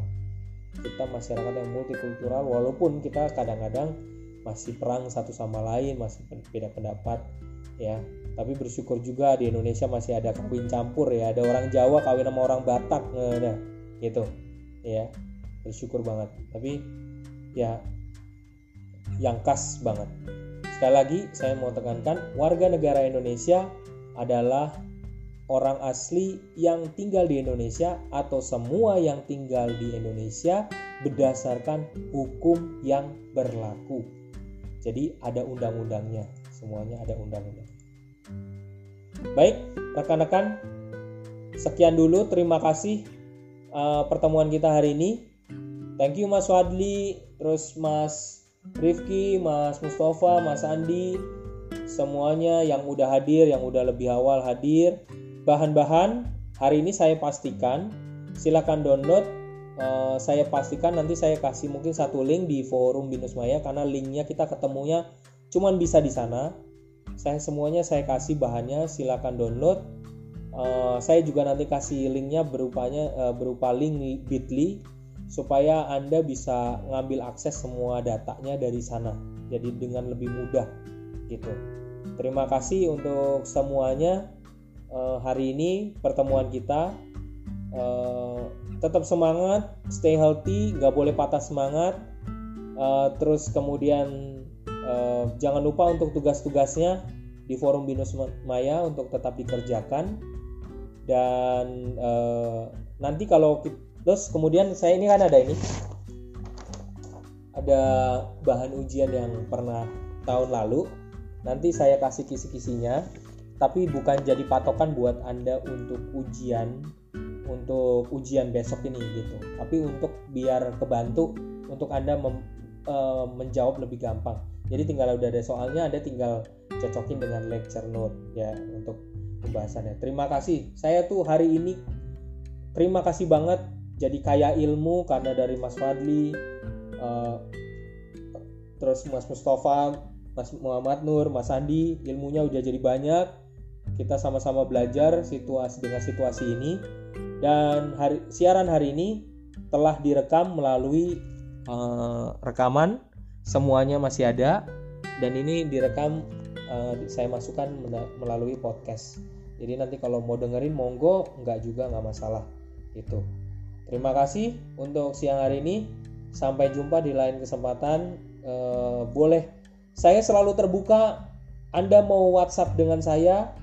Kita masyarakat yang multikultural, walaupun kita kadang-kadang masih perang satu sama lain, masih beda pendapat ya. Tapi bersyukur juga di Indonesia masih ada kawin campur ya. Ada orang Jawa kawin sama orang Batak gitu ya. Bersyukur banget. Tapi ya yang khas banget. Sekali lagi saya mau tekankan, warga negara Indonesia adalah orang asli yang tinggal di Indonesia atau semua yang tinggal di Indonesia berdasarkan hukum yang berlaku. Jadi ada undang-undangnya, semuanya ada undang-undang. Baik, rekan-rekan, sekian dulu. Terima kasih pertemuan kita hari ini. Thank you Mas Wadli, terus Mas Rifki, Mas Mustafa, Mas Andi, semuanya yang udah hadir, yang udah lebih awal hadir. Bahan-bahan hari ini saya pastikan, silakan download. Saya pastikan nanti saya kasih mungkin satu link di forum Binus Maya, karena linknya kita ketemunya cuman bisa di sana. Saya semuanya saya kasih bahannya, silakan download. Saya juga nanti kasih linknya berupa link Bitly supaya Anda bisa ngambil akses semua datanya dari sana. Jadi dengan lebih mudah gitu. Terima kasih untuk semuanya. Hari ini pertemuan kita, tetap semangat, stay healthy, gak boleh patah semangat, terus kemudian jangan lupa untuk tugas-tugasnya di forum Binus Maya untuk tetap dikerjakan. Dan nanti kalau terus kemudian saya ini kan ada bahan ujian yang pernah tahun lalu, nanti saya kasih kisi-kisinya. Tapi bukan jadi patokan buat Anda untuk ujian besok ini gitu. Tapi untuk biar kebantu untuk Anda menjawab lebih gampang. Jadi tinggal udah ada soalnya, Anda tinggal cocokin dengan lecture note ya untuk pembahasannya. Terima kasih. Saya tuh hari ini terima kasih banget, jadi kaya ilmu karena dari Mas Fadli, terus Mas Mustafa, Mas Muhammad Nur, Mas Andi, ilmunya udah jadi banyak. Kita sama-sama belajar dengan situasi ini. Dan siaran hari ini telah direkam melalui rekaman. Semuanya masih ada. Dan ini direkam, saya masukkan melalui podcast. Jadi nanti kalau mau dengerin monggo, enggak juga enggak masalah gitu. Terima kasih untuk siang hari ini. Sampai jumpa di lain kesempatan. Boleh, saya selalu terbuka. Anda mau WhatsApp dengan saya,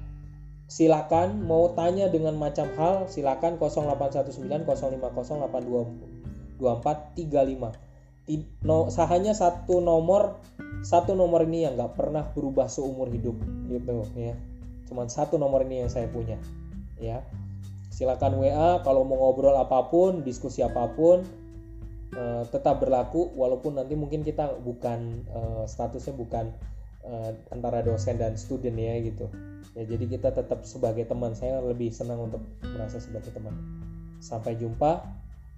silakan. Mau tanya dengan macam hal, silakan 0819 050 8224 35. Hanya satu nomor ini yang nggak pernah berubah seumur hidup gitu ya. Cuman satu nomor ini yang saya punya ya. Silakan WA kalau mau ngobrol apapun, diskusi apapun. Tetap berlaku walaupun nanti mungkin kita bukan statusnya bukan antara dosen dan student ya gitu ya. Jadi kita tetap sebagai teman. Saya lebih senang untuk merasa sebagai teman. Sampai jumpa,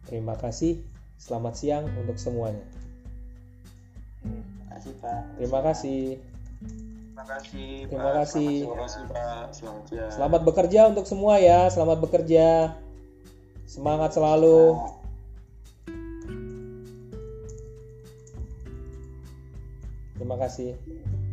terima kasih, selamat siang untuk semuanya. Terima kasih Pak. Terima kasih. Selamat siang. Selamat bekerja untuk semua ya, selamat bekerja, semangat selalu. Terima kasih.